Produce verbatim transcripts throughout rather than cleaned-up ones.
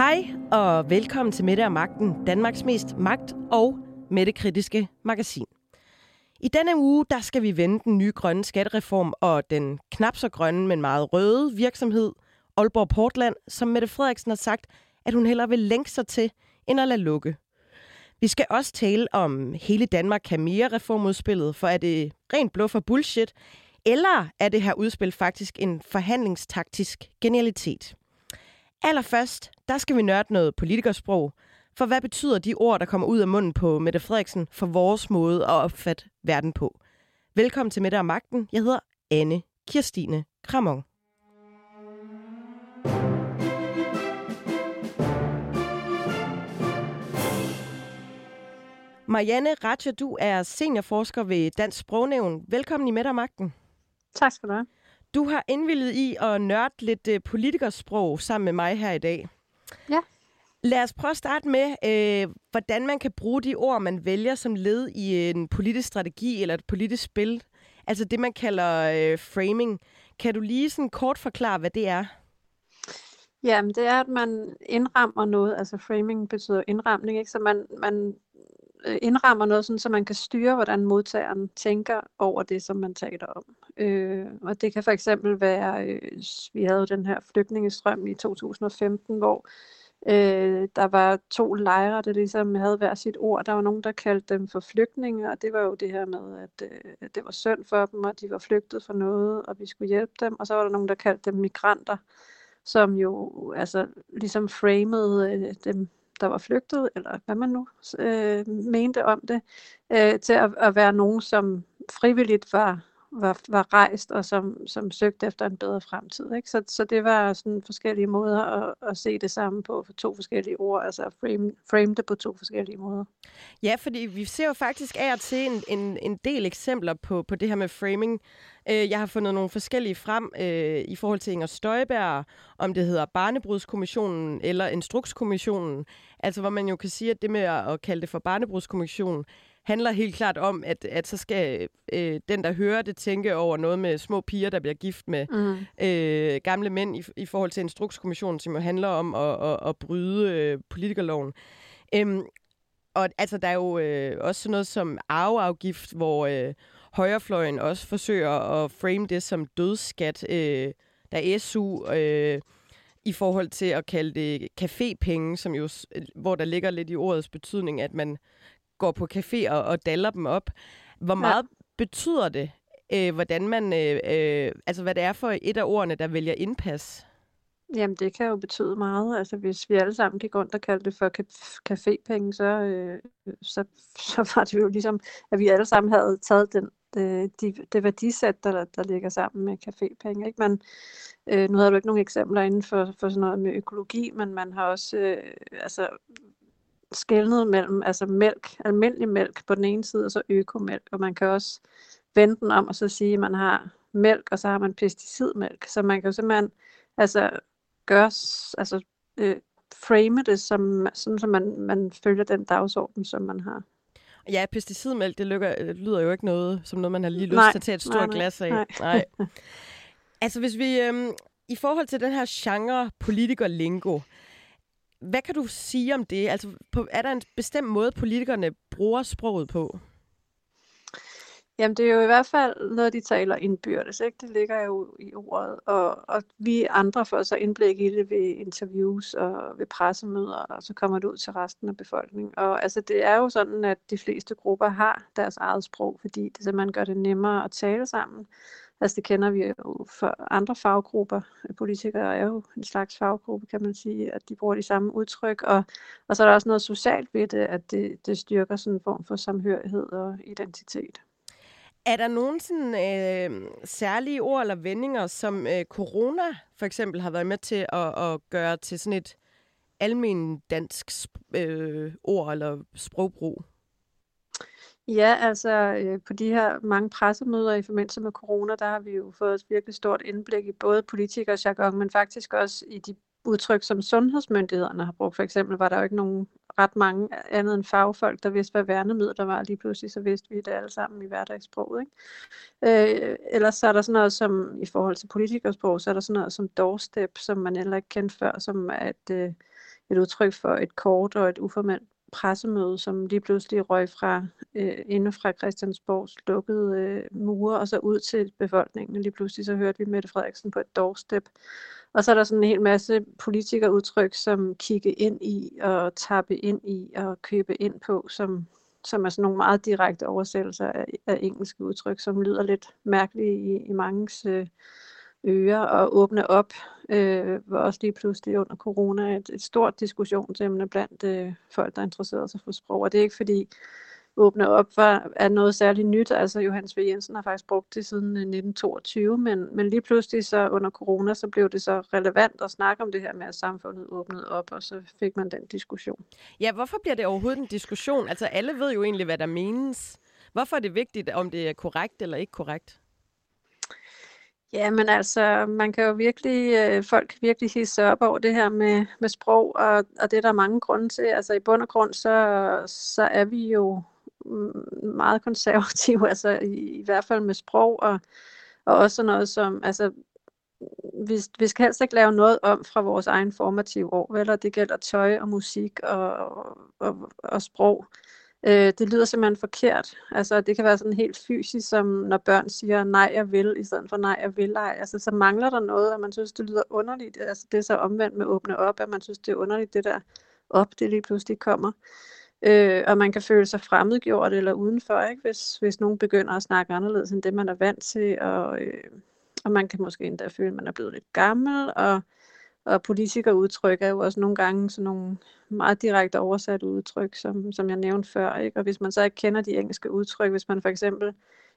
Hej og velkommen til Mette og Magten, Danmarks mest magt- og mættekritiske magasin. I denne uge der skal vi vende den nye grønne skattereform og den knap så grønne, men meget røde virksomhed, Aalborg Portland, som Mette Frederiksen har sagt, at hun hellere vil lænke sig til, end at lade lukke. Vi skal også tale om hele Danmark kan mere-reformudspillet, for er det rent bluff og bullshit, eller er det her udspil faktisk en forhandlingstaktisk genialitet? Allerførst, der skal vi nørde noget politikersprog, for hvad betyder de ord, der kommer ud af munden på Mette Frederiksen for vores måde at opfatte verden på? Velkommen til Mette og Magten. Jeg hedder Anne Kirstine Kramon. Marianne Raja, du er seniorforsker ved Dansk Sprognævn. Velkommen i Mette og Magten. Tak skal du have. Du har indvilliget i at nørde lidt øh, politikersprog sammen med mig her i dag. Ja. Lad os prøve at starte med, øh, hvordan man kan bruge de ord, man vælger som led i en politisk strategi eller et politisk spil. Altså det, man kalder øh, framing. Kan du lige sådan kort forklare, hvad det er? Jamen, det er, at man indrammer noget. Altså framing betyder indramning, ikke? Så man... man indrammer noget, sådan, så man kan styre, hvordan modtageren tænker over det, som man taler om. Øh, og det kan for eksempel være, øh, vi havde jo den her flygtningestrøm i to tusind og femten, hvor øh, der var to lejre, der ligesom havde hver sit ord. Der var nogen, der kaldte dem for flygtninge, og det var jo det her med, at øh, det var synd for dem, og de var flygtet for noget, og vi skulle hjælpe dem. Og så var der nogen, der kaldte dem migranter, som jo altså ligesom framede øh, dem, der var flygtet, eller hvad man nu øh, mente om det, øh, til at, at være nogen, som frivilligt var, var, var rejst, og som, som søgte efter en bedre fremtid. Ikke? Så, så det var sådan forskellige måder at, at se det samme på, for to forskellige ord, altså at frame, frame det på to forskellige måder. Ja, fordi vi ser jo faktisk af og til en, en, en del eksempler på, på det her med framing. Jeg har fundet nogle forskellige frem øh, i forhold til Inger Støjberg, om det hedder Børnebrudskommissionen eller Instruktskommissionen. Altså hvor man jo kan sige, at det med at kalde det for Børnebrudskommissionen handler helt klart om, at, at så skal øh, den, der hører det, tænke over noget med små piger, der bliver gift med mm. øh, gamle mænd i, i forhold til Instrukskommissionen, som jo handler om at, at, at bryde øh, politikerloven. Øhm, og altså der er jo øh, også sådan noget som arveafgift, hvor... Øh, højrefløjen også forsøger at frame det som dødsskat, øh, der er S U, øh, i forhold til at kalde det cafépenge, som jo, hvor der ligger lidt i ordets betydning, at man går på café og, og daller dem op. Hvor meget ja. betyder det, øh, hvordan man, øh, øh, altså hvad det er for et af ordene, der vælger indpas? Jamen det kan jo betyde meget. Altså hvis vi alle sammen gik rundt og kaldte det for cafépenge, så, øh, så, så var det jo ligesom, at vi alle sammen havde taget den, det, de, det værdisæt, der, der ligger sammen med cafépenge. Ikke? Man, øh, nu havde du ikke nogen eksempler inden for, for sådan noget med økologi, men man har også øh, altså, skelnet mellem altså mælk, almindelig mælk på den ene side, og så økomælk. Og man kan også vende den om og så sige, at man har mælk, og så har man pesticidmælk. Så man kan jo simpelthen altså gøres, altså øh, frame det, som, sådan så man, man følger den dagsorden, som man har. Ja, pesticidmælk, det lykker, lyder jo ikke noget, som noget, man har lige lyst nej, til at tage et stort nej, nej, glas af. Nej. nej. Altså hvis vi, øhm, i forhold til den her genre politikerlingo, hvad kan du sige om det? Altså på, er der en bestemt måde, politikerne bruger sproget på? Jamen det er jo i hvert fald noget, de taler indbyrdes, ikke? Det ligger jo i ordet, og, og vi andre får så indblik i det ved interviews og ved pressemøder, og så kommer det ud til resten af befolkningen. Og altså det er jo sådan, at de fleste grupper har deres eget sprog, fordi det simpelthen gør det nemmere at tale sammen. Altså det kender vi jo for andre faggrupper. Politikere er jo en slags faggruppe, kan man sige, at de bruger de samme udtryk. Og, og så er der også noget socialt ved det, at det, det styrker sådan en form for samhørighed og identitet. Er der nogle sådan, øh, særlige ord eller vendinger, som øh, corona for eksempel har været med til at, at gøre til sådan et almindeligt dansk sp- øh, ord eller sprogbrug? Ja, altså øh, på de her mange pressemøder i forbindelse med corona, der har vi jo fået et virkelig stort indblik i både politikers jargon, men faktisk også i de udtryk, som sundhedsmyndighederne har brugt. For eksempel var der jo ikke nogen ret mange andet end fagfolk, der vidste, hvad værnemidler var. Lige pludselig så vidste vi det alle sammen i hverdagssproget. Ikke? Øh, ellers så er der sådan noget som, i forhold til politikersprog, så er der sådan noget som doorstep, som man heller ikke kendte før, som at øh, et udtryk for et kort og et uformelt pressemøde, som lige pludselig røg fra øh, inde fra Christiansborgs lukkede øh, mure og så ud til befolkningen. Og lige pludselig så hørte vi Mette Frederiksen på et doorstep. Og så er der sådan en hel masse politikerudtryk, som kigge ind i og tappe ind i og købe ind på, som, som er sådan nogle meget direkte oversættelser af, af engelske udtryk, som lyder lidt mærkeligt i, i mangens øh, ører og åbne op. Øh, var også lige pludselig under corona et, et stort diskussionsemne blandt øh, folk, der interesserede sig for sprog. Og det er ikke fordi åbne op var, er noget særligt nyt. Altså Johannes V. Jensen har faktisk brugt det siden nitten toogtyve, men, men lige pludselig så under corona, så blev det så relevant at snakke om det her med, at samfundet åbnede op, og så fik man den diskussion. Ja, hvorfor bliver det overhovedet en diskussion? Altså alle ved jo egentlig, hvad der menes. Hvorfor er det vigtigt, om det er korrekt eller ikke korrekt? Ja, men altså, man kan jo virkelig, øh, folk kan virkelig hisse op over det her med, med sprog, og, og det er der mange grunde til. Altså i bund og grund, så, så er vi jo meget konservative, altså i, i hvert fald med sprog, og, og også noget som, altså vi, vi skal helst ikke lave noget om fra vores egen formative år, vel? Og det gælder tøj og musik og, og, og sprog. Det lyder simpelthen forkert. Altså, det kan være sådan helt fysisk, som når børn siger nej, jeg vil, i stedet for nej, jeg vil ej. Altså, så mangler der noget, og man synes, det lyder underligt. Altså, det er så omvendt med åbne op, at man synes, det er underligt, det der op, det lige pludselig kommer. Øh, og man kan føle sig fremmedgjort eller udenfor, ikke? Hvis, hvis nogen begynder at snakke anderledes end det, man er vant til. Og, øh, og man kan måske endda føle, at man er blevet lidt gammel, og... Og politikerudtryk er jo også nogle gange sådan nogle meget direkte oversatte udtryk, som, som jeg nævnte før. Ikke? Og hvis man så ikke kender de engelske udtryk, hvis man for eksempel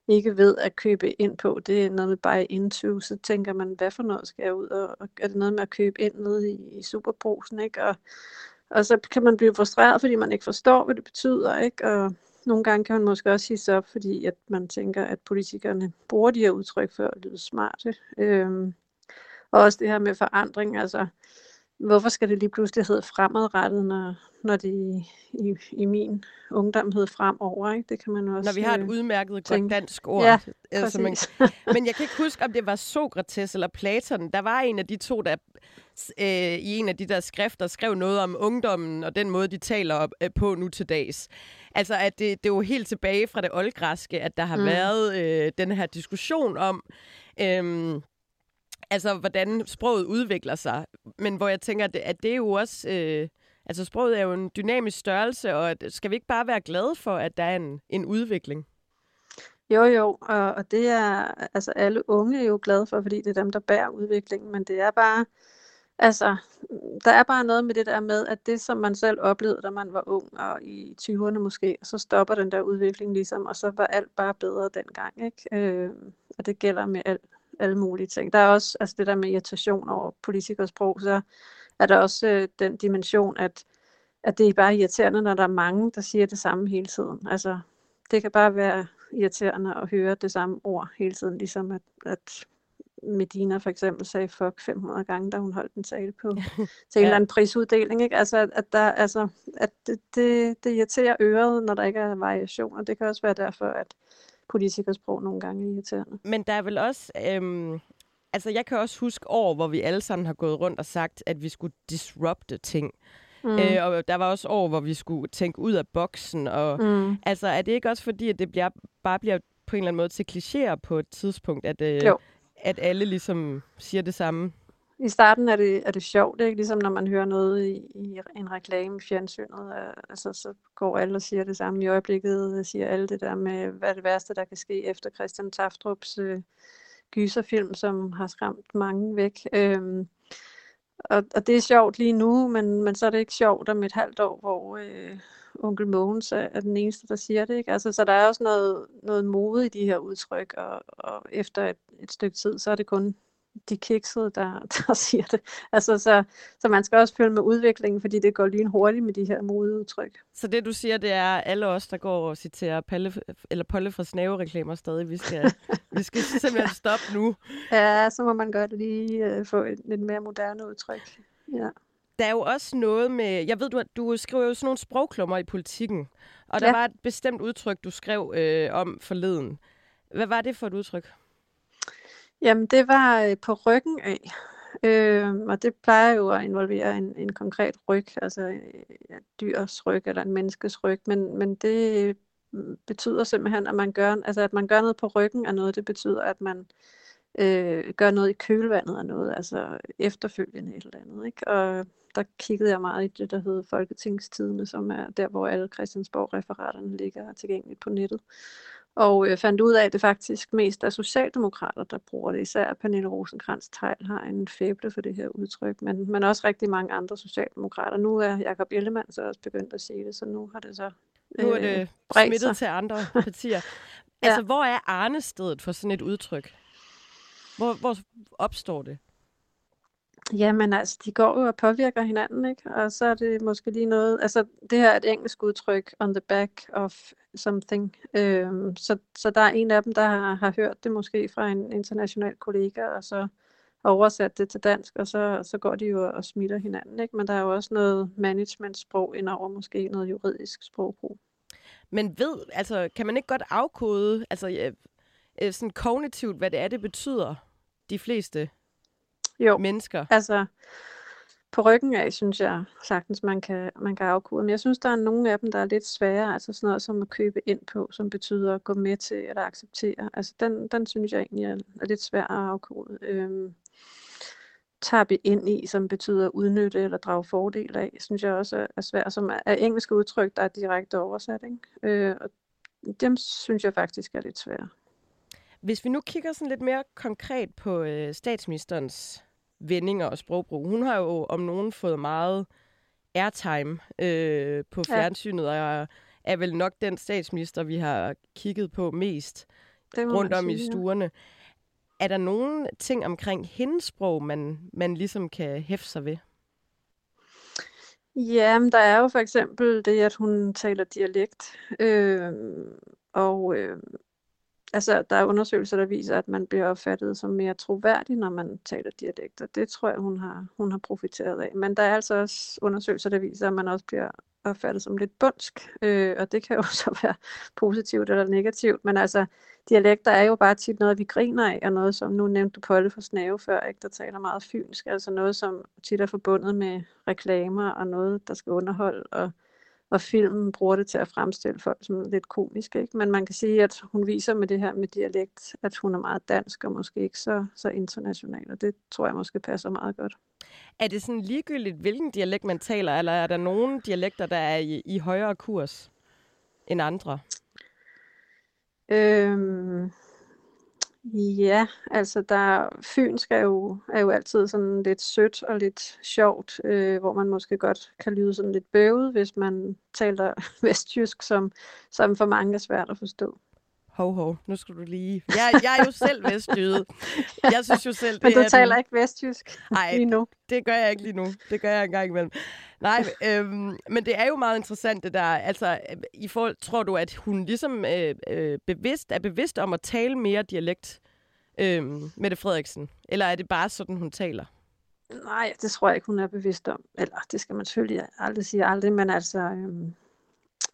ikke ved at købe ind på, det er noget med buy into, så tænker man, hvad for noget skal jeg ud? Og, og er det noget med at købe ind nede i, i Superbrugsen? Ikke? Og, og så kan man blive frustreret, fordi man ikke forstår, hvad det betyder. Ikke? Og nogle gange kan man måske også hisse op, fordi at man tænker, at politikerne bruger de her udtryk for at lyde smarte. Øhm, Og også det her med forandring, altså hvorfor skal det lige pludselig hedde fremadrettet, når, når det i, i, i min ungdom hed fremover, ikke? Det kan man også når vi har et udmærket godt dansk ord. Ja, altså, man, men jeg kan ikke huske, om det var Sokrates eller Platon. Der var en af de to, der øh, i en af de der skrifter skrev noget om ungdommen og den måde, de taler op, øh, på nu til dags. Altså, at det, det er jo helt tilbage fra det oldgræske, at der har mm. været øh, den her diskussion om... Øh, Altså, hvordan sproget udvikler sig. Men hvor jeg tænker, at det er jo også... Øh, altså, sproget er jo en dynamisk størrelse, og at, skal vi ikke bare være glade for, at der er en, en udvikling? Jo, jo, og, og det er... Altså, alle unge er jo glade for, fordi det er dem, der bærer udviklingen. Men det er bare... Altså, der er bare noget med det der med, at det, som man selv oplevede, da man var ung, og i tyverne måske, så stopper den der udvikling ligesom, og så var alt bare bedre dengang, ikke? Øh, og det gælder med alt. alle mulige ting. Der er også altså det der med irritation over politikersprog, så er der også øh, den dimension, at, at det er bare irriterende, når der er mange, der siger det samme hele tiden. Altså, det kan bare være irriterende at høre det samme ord hele tiden, ligesom at, at Medina for eksempel sagde fuck fem hundrede gange, da hun holdt en tale på til ja. en eller anden prisuddeling. Ikke? Altså, at, der, altså, at det, det, det irriterer øret, når der ikke er variation, og det kan også være derfor, at politikersprog nogle gange irriterende. Men der er vel også... Øhm, altså, jeg kan også huske år, hvor vi alle sammen har gået rundt og sagt, at vi skulle disrupte ting. Mm. Øh, og der var også år, hvor vi skulle tænke ud af boksen. Og, mm. altså, er det ikke også fordi, at det bliver, bare bliver på en eller anden måde til klichéer på et tidspunkt, at, øh, at alle ligesom siger det samme? I starten er det, er det sjovt, ikke? Ligesom når man hører noget i, i en reklame i fjernsynet, altså, så går alle og siger det samme. I øjeblikket siger alle det der med, hvad er det værste, der kan ske efter Christian Taftrups øh, gyserfilm, som har skræmt mange væk. Øhm, og, og det er sjovt lige nu, men, men så er det ikke sjovt om et halvt år, hvor øh, onkel Mogens er den eneste, der siger det, ikke? Altså, så der er også noget, noget mode i de her udtryk, og, og efter et, et stykke tid, så er det kun... de kiksede, der, der siger det. Altså, så, så man skal også følge med udviklingen, fordi det går lynhurtigt med de her modeudtryk. Så det, du siger, det er alle os, der går og citerer Palle, eller Polde fra Snave-reklamer stadig. Vi skal, vi skal simpelthen stoppe nu. Ja, så må man godt lige øh, få et lidt mere moderne udtryk. Ja. Der er jo også noget med... Jeg ved, du, du skriver jo sådan nogle sprogklummer i Politikken. Og der ja. var et bestemt udtryk, du skrev øh, om forleden. Hvad var det for et udtryk? Jamen, det var øh, på ryggen af. Øh, og det plejer jo at involvere en, en konkret ryg, altså ja, dyrs ryg eller en menneskes ryg, men, men det betyder simpelthen, at man, gør, altså, at man gør noget på ryggen af noget, det betyder, at man øh, gør noget i kølvandet af noget, altså efterfølgende et eller andet, ikke? Og der kiggede jeg meget i det, der hedder Folketingstidende, som er der, hvor alle Christiansborg-referaterne ligger tilgængeligt på nettet. Og jeg fandt ud af, at det faktisk mest er socialdemokrater, der bruger det. Især Pernille Rosenkrantz-Teil har en fæble for det her udtryk, men, men også rigtig mange andre socialdemokrater. Nu er Jacob Ellemann så også begyndt at sige det, så nu har det så øh, Nu er det smittet sig. Til andre partier. Altså, ja. Hvor er arnestedet for sådan et udtryk? Hvor, hvor opstår det? Jamen altså, de går jo og påvirker hinanden, ikke? Og så er det måske lige noget... Altså, det her er et engelsk udtryk, on the back of something. Øhm, så, så der er en af dem, der har, har hørt det måske fra en international kollega, og så oversat det til dansk, og så, så går de jo og smitter hinanden, ikke? Men der er jo også noget managementsprog indover, måske noget juridisk sprogbrug. Men ved, altså, kan man ikke godt afkode, altså sådan kognitivt, hvad det er, det betyder, de fleste... Jo, mennesker. Altså på ryggen af, synes jeg sagtens, man kan, man kan afkode. Men jeg synes, der er nogle af dem, der er lidt svære, altså sådan noget som at købe ind på, som betyder at gå med til eller acceptere. Altså den, den synes jeg egentlig er, er lidt svær at afkode. Øhm, tappe ind i, som betyder udnytte eller drage fordel af, synes jeg også er svært, som er, er engelske udtryk, der er direkte oversat. Ikke? Øh, og dem synes jeg faktisk er lidt svære. Hvis vi nu kigger sådan lidt mere konkret på øh, statsministerens vendinger og sprogbrug. Hun har jo om nogen fået meget airtime øh, på fjernsynet, ja. Og er vel nok den statsminister, vi har kigget på mest rundt om sige, i stuerne. Ja. Er der nogen ting omkring hendes sprog, man, man ligesom kan hæfte sig ved? Ja, men der er jo for eksempel det, at hun taler dialekt. Øh, og... Øh, Altså, der er undersøgelser, der viser, at man bliver opfattet som mere troværdig, når man taler dialekter. Det tror jeg, hun har, hun har profiteret af. Men der er altså også undersøgelser, der viser, at man også bliver opfattet som lidt bundsk. Øh, og det kan jo så være positivt eller negativt. Men altså, dialekter er jo bare tit noget, vi griner af, og noget som, nu nævnte du Polde fra Snave før, ikke, der taler meget fynsk. Altså noget, som tit er forbundet med reklamer og noget, der skal underholde og... og filmen bruger det til at fremstille folk som lidt komisk, ikke? Men man kan sige, at hun viser med det her med dialekt, at hun er meget dansk og måske ikke så, så international, og det tror jeg måske passer meget godt. Er det sådan ligegyldigt, hvilken dialekt man taler, eller er der nogle dialekter, der er i, i højere kurs end andre? Øhm... Ja, altså der fynsk er jo, er jo altid sådan lidt sødt og lidt sjovt, øh, hvor man måske godt kan lyde sådan lidt bøvet, hvis man taler vestjysk, som, som for mange er svært at forstå. Hov, hov, nu skal du lige... Jeg, jeg er jo selv vestjyde. Jeg synes jo selv, det Men du er taler den... ikke vestjysk Ej, lige nu? Det gør jeg ikke lige nu. Det gør jeg engang imellem. Nej, øhm, men det er jo meget interessant, det der. Altså, i forhold, tror du, at hun ligesom øh, øh, bevidst, er bevidst om at tale mere dialekt, øh, Mette Frederiksen? Eller er det bare sådan, hun taler? Nej, det tror jeg ikke, hun er bevidst om. Eller, det skal man selvfølgelig aldrig sige aldrig, men altså... Øh,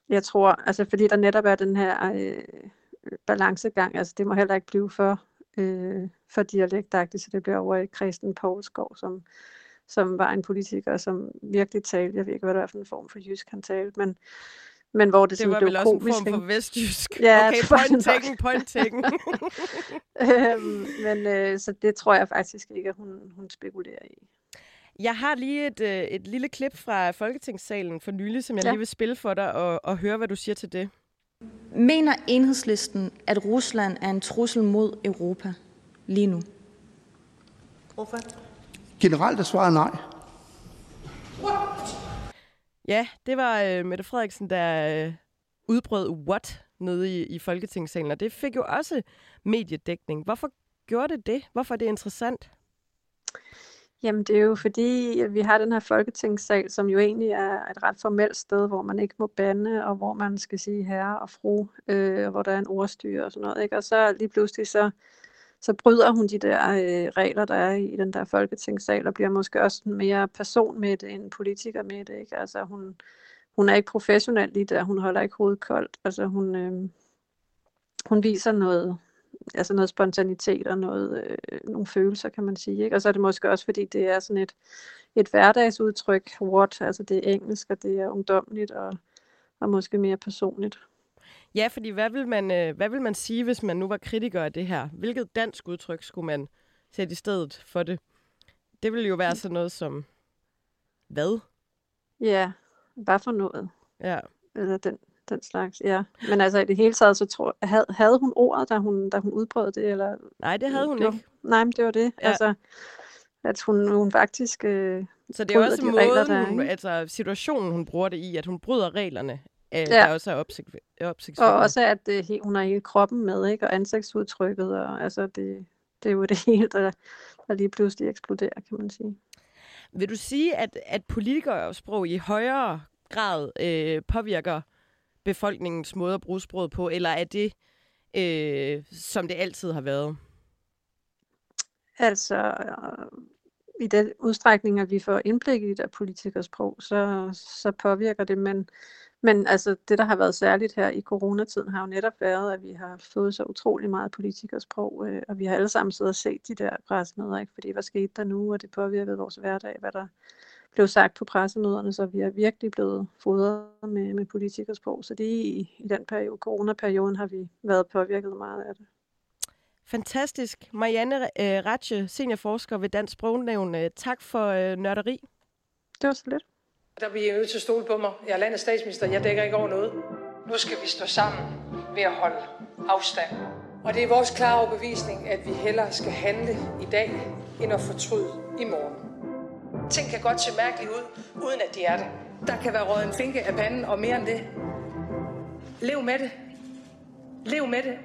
jeg tror, altså fordi der netop er den her... Øh, balancegang, altså det må heller ikke blive for, øh, for dialektagtigt, så det bliver over i Christen Poulsgaard, som, som var en politiker, som virkelig talte, jeg ved ikke, hvad det var for en form for jysk, han talte, men, men hvor det, det sådan blev komisk. Det var vel også en form for vestjysk. Ja, okay, point taken, point taken. øhm, men øh, så det tror jeg faktisk ikke, at hun, hun spekulerer i. Jeg har lige et, øh, et lille klip fra Folketingssalen for nylig, som jeg ja. lige vil spille for dig og, og høre, hvad du siger til det. Mener Enhedslisten, at Rusland er en trussel mod Europa lige nu? Hvorfor? Generelt er svaret nej. What? Ja, det var øh, Mette Frederiksen, der øh, udbrød what nede i, i Folketingssalen, og det fik jo også mediedækning. Hvorfor gjorde det det? Hvorfor er det interessant? Jamen det er jo fordi, vi har den her Folketingssal, som jo egentlig er et ret formelt sted, hvor man ikke må bande, og hvor man skal sige herre og fru, øh, og hvor der er en ordstyre og sådan noget. Ikke? Og så lige pludselig så, så bryder hun de der øh, regler, der er i den der Folketingssal, og bliver måske også mere person med det, end politiker med det. Ikke? Altså hun, hun er ikke professionel lige der, hun holder ikke hovedet koldt. Altså hun, øh, hun viser noget... altså noget spontanitet og noget, øh, nogle følelser, kan man sige. Ikke? Og så er det måske også, fordi det er sådan et, et hverdagsudtryk, what, altså det er engelsk, og det er ungdomligt og, og måske mere personligt. Ja, fordi hvad vil man, øh, hvad vil man sige, hvis man nu var kritiker af det her? Hvilket dansk udtryk skulle man sætte i stedet for det? Det ville jo være sådan noget som, hvad? Ja, bare for noget. Ja. Eller den, den slags, ja. Men altså i det hele taget, så tror jeg, havde, havde hun ordet, da hun, da hun udbrød det? Eller? Nej, det havde hun det var, ikke. Nej, men det var det. Ja. Altså, at hun, hun faktisk øh, så det er også de måden, regler, der, hun, altså situationen, hun bruger det i, at hun bryder reglerne. Øh, ja. Der er også opsigt, opsigt, og også, at øh, hun har hele kroppen med, ikke? Og ansigtsudtrykket, og altså det... Det er jo det hele, der, der lige pludselig eksploderer, kan man sige. Vil du sige, at, at politikere og sprog i højere grad øh, påvirker befolkningens måde at bruge sproget på, eller er det, øh, som det altid har været? Altså, øh, i den udstrækning, at vi får indblik i det der politikersprog, så, så påvirker det, men... Men altså, det, der har været særligt her i coronatiden, har jo netop været, at vi har fået så utrolig meget politikersprog, øh, og vi har alle sammen siddet og set de der pressemøder, ikke? Fordi hvad skete der nu, og det påvirkede vores hverdag, hvad der blev sagt på pressemøderne, så vi er virkelig blevet fodret med, med politikersprog. Så det i, i den periode, coronaperioden, har vi været påvirket meget af det. Fantastisk. Marianne Raja, seniorforsker ved Dansk Sprognævn. Tak for øh, nørderi. Det var så lidt. Der bliver I nødt til at stole på mig. Jeg er landets statsminister. Jeg dækker ikke over noget. Nu skal vi stå sammen ved at holde afstand. Og det er vores klare overbevisning, at vi hellere skal handle i dag, end at fortryde i morgen. Ting kan godt se mærkeligt ud, uden at de er det. Der kan være røget en finke af panden og mere end det. Lev med det. Lev med det.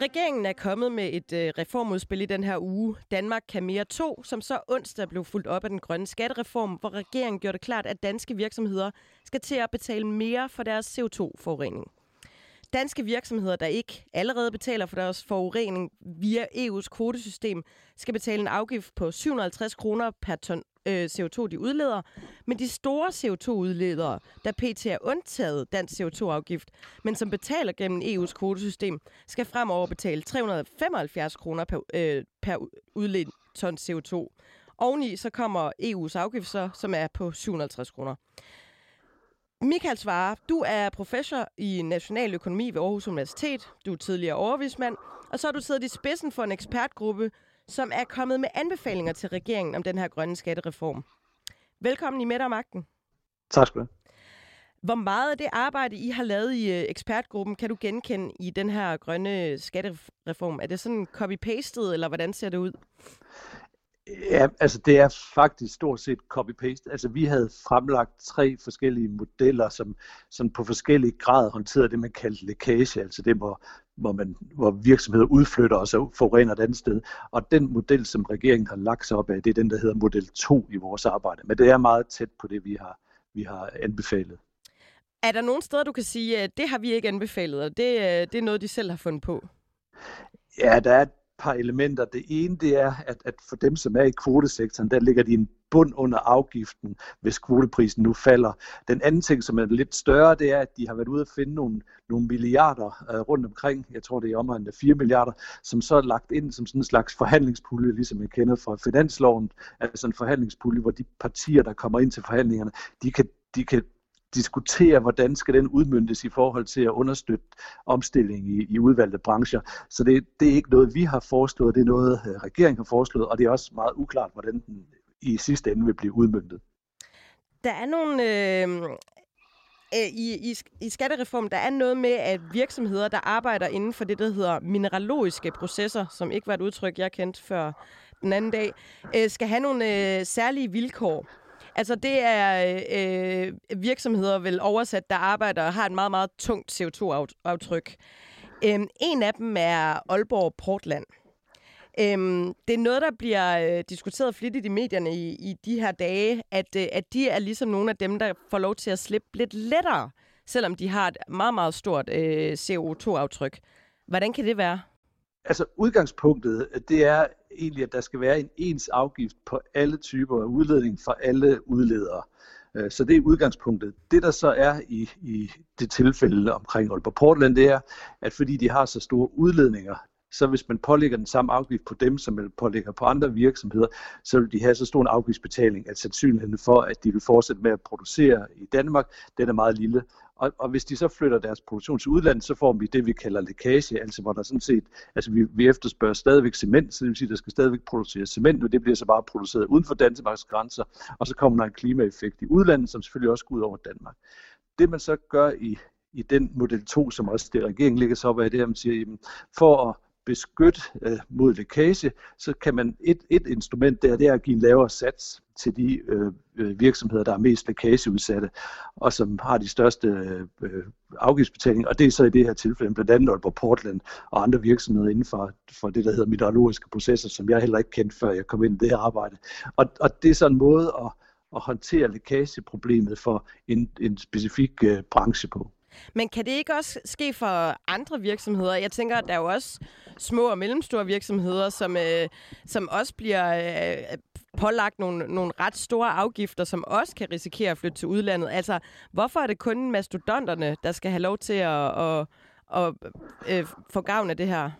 Regeringen er kommet med et øh, reformudspil i den her uge, Danmark kan mere to, som så onsdag blev fulgt op af den grønne skattereform, hvor regeringen gjorde det klart, at danske virksomheder skal til at betale mere for deres C O to forurening. Danske virksomheder, der ikke allerede betaler for deres forurening via E U's kvotesystem, skal betale en afgift på syv hundrede og halvtreds kroner per ton øh, C O to, de udleder. Men de store C O to udledere, der pt. Er undtaget dansk C O to afgift, men som betaler gennem E U's kvotesystem, skal fremover betale tre hundrede og femoghalvfjerds kroner per, øh, per udledt ton C O to. Oveni så kommer E U's afgift, så, som er på syv hundrede og halvtreds kroner. Michael Svarer, du er professor i nationaløkonomi ved Aarhus Universitet, du er tidligere overvismand, og så har du siddet i spidsen for en ekspertgruppe, som er kommet med anbefalinger til regeringen om den her grønne skattereform. Velkommen i Midt om Magten. Tak skal du have. Hvor meget af det arbejde, I har lavet i ekspertgruppen, kan du genkende i den her grønne skattereform? Er det sådan copy-pastet, eller hvordan ser det ud? Ja, altså det er faktisk stort set copy-paste. Altså vi havde fremlagt tre forskellige modeller, som, som på forskellige grader håndterede det, man kaldte lækage, altså det, hvor, hvor, man, hvor virksomheder udflytter og så forurener et andet sted. Og den model, som regeringen har lagt sig op af, det er den, der hedder model to i vores arbejde. Men det er meget tæt på det, vi har, vi har anbefalet. Er der nogle steder, du kan sige, at det har vi ikke anbefalet, og det, det er noget, de selv har fundet på? Ja, der er par elementer. Det ene, det er, at, at for dem, som er i kvotesektoren, der ligger de en bund under afgiften, hvis kvoteprisen nu falder. Den anden ting, som er lidt større, det er, at de har været ude at finde nogle, nogle milliarder øh, rundt omkring, jeg tror, det er omkring fire milliarder, som så er lagt ind som sådan en slags forhandlingspulje, ligesom jeg kender fra finansloven, altså en forhandlingspulje, hvor de partier, der kommer ind til forhandlingerne, de kan, de kan diskutere, hvordan skal den udmøntes i forhold til at understøtte omstilling i, i udvalgte brancher. Så det, det er ikke noget, vi har foreslået, det er noget, regeringen har foreslået, og det er også meget uklart, hvordan den i sidste ende vil blive udmøntet. Der er nogle... Øh, øh, i, i, I skattereformen, der er noget med, at virksomheder, der arbejder inden for det, der hedder mineralogiske processer, som ikke var et udtryk, jeg kendte før den anden dag, øh, skal have nogle øh, særlige vilkår. Altså det er øh, virksomheder vel oversat, der arbejder og har et meget, meget tungt C O to aftryk. Øhm, en af dem er Aalborg Portland. Øhm, det er noget, der bliver øh, diskuteret flittigt i medierne i, i de her dage, at, øh, at de er ligesom nogle af dem, der får lov til at slippe lidt lettere, selvom de har et meget, meget stort øh, C O to aftryk. Hvordan kan det være? Altså udgangspunktet, det er egentlig, at der skal være en ens afgift på alle typer af udledning fra alle udledere. Så det er udgangspunktet. Det der så er i, i det tilfælde omkring Aalborg Portland, det er, at fordi de har så store udledninger, så hvis man pålægger den samme afgift på dem, som man pålægger på andre virksomheder, så vil de have så stor en afgiftsbetaling, at sandsynligheden for, at de vil fortsætte med at producere i Danmark, den er meget lille. Og, og hvis de så flytter deres produktion til udlandet, så får vi det, vi kalder lækage, altså hvor der sådan set, altså vi, vi efterspørger stadigvæk cement, så det vil sige, der skal stadigvæk produceres cement, og det bliver så bare produceret uden for Danmarks grænser, og så kommer der en klimaeffekt i udlandet, som selvfølgelig også går ud over Danmark. Det man så gør i, i den model to, som også det regeringen ligger så op af, det er, at man siger, jamen, for at beskytte øh, mod lækage, så kan man et, et instrument der, det er at give en lavere sats til de øh, virksomheder, der er mest lækageudsatte, og som har de største øh, afgiftsbetalinger, og det er så i det her tilfælde blandt andet Aalborg Portland og andre virksomheder inden for, for det, der hedder mineralogiske processer, som jeg heller ikke kendte, før jeg kom ind i det her arbejde. Og, og det er så en måde at, at håndtere lækageproblemet for en, en specifik øh, branche på. Men kan det ikke også ske for andre virksomheder? Jeg tænker, at der er jo også små og mellemstore virksomheder, som, øh, som også bliver øh, pålagt nogle, nogle ret store afgifter, som også kan risikere at flytte til udlandet. Altså, hvorfor er det kun mastodonterne, der skal have lov til at, at, at, at øh, få gavn af det her?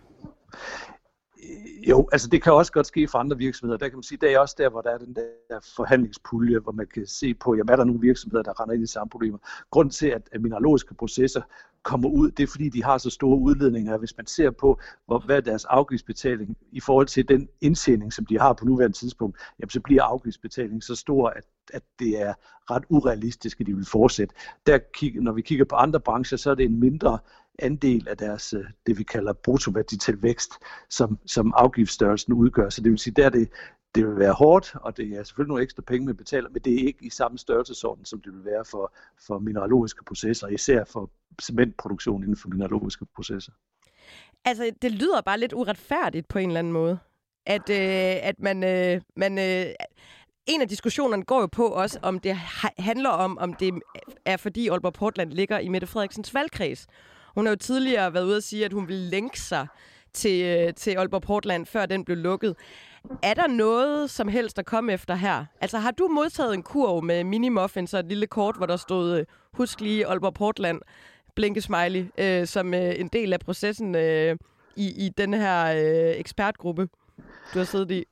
Jo, altså det kan også godt ske for andre virksomheder. Der kan man sige, det er også der, hvor der er den der forhandlingspulje, hvor man kan se på, jamen er der nogle virksomheder, der render ind i samme problemer. Grunden til, at mineralogiske processer kommer ud, det er fordi, de har så store udledninger. Hvis man ser på, hvor, hvad deres afgiftsbetaling i forhold til den indtjening, som de har på nuværende tidspunkt, jamen så bliver afgiftsbetalingen så stor, at, at det er ret urealistisk, at de vil fortsætte. Der, når vi kigger på andre brancher, så er det en mindre andel af deres, det vi kalder bruttoværdital vækst, som, som afgiftsstørrelsen udgør. Så det vil sige, der det, det vil være hårdt, og det er selvfølgelig nogle ekstra penge, man betaler, men det er ikke i samme størrelsesorden, som det vil være for, for mineralogiske processer, især for cementproduktion inden for mineralogiske processer. Altså, det lyder bare lidt uretfærdigt på en eller anden måde, at, øh, at man... Øh, man øh, En af diskussionerne går jo på også, om det handler om, om det er fordi Aalborg Portland ligger i Mette Frederiksens valgkreds. Hun har jo tidligere været ude at sige, at hun ville lænke sig til, til Aalborg Portland, før den blev lukket. Er der noget som helst at komme efter her? Altså har du modtaget en kurv med mini-muffins og et lille kort, hvor der stod, husk lige Aalborg Portland, blinkesmiley, øh, som øh, en del af processen øh, i, i den her øh, ekspertgruppe, du har siddet i?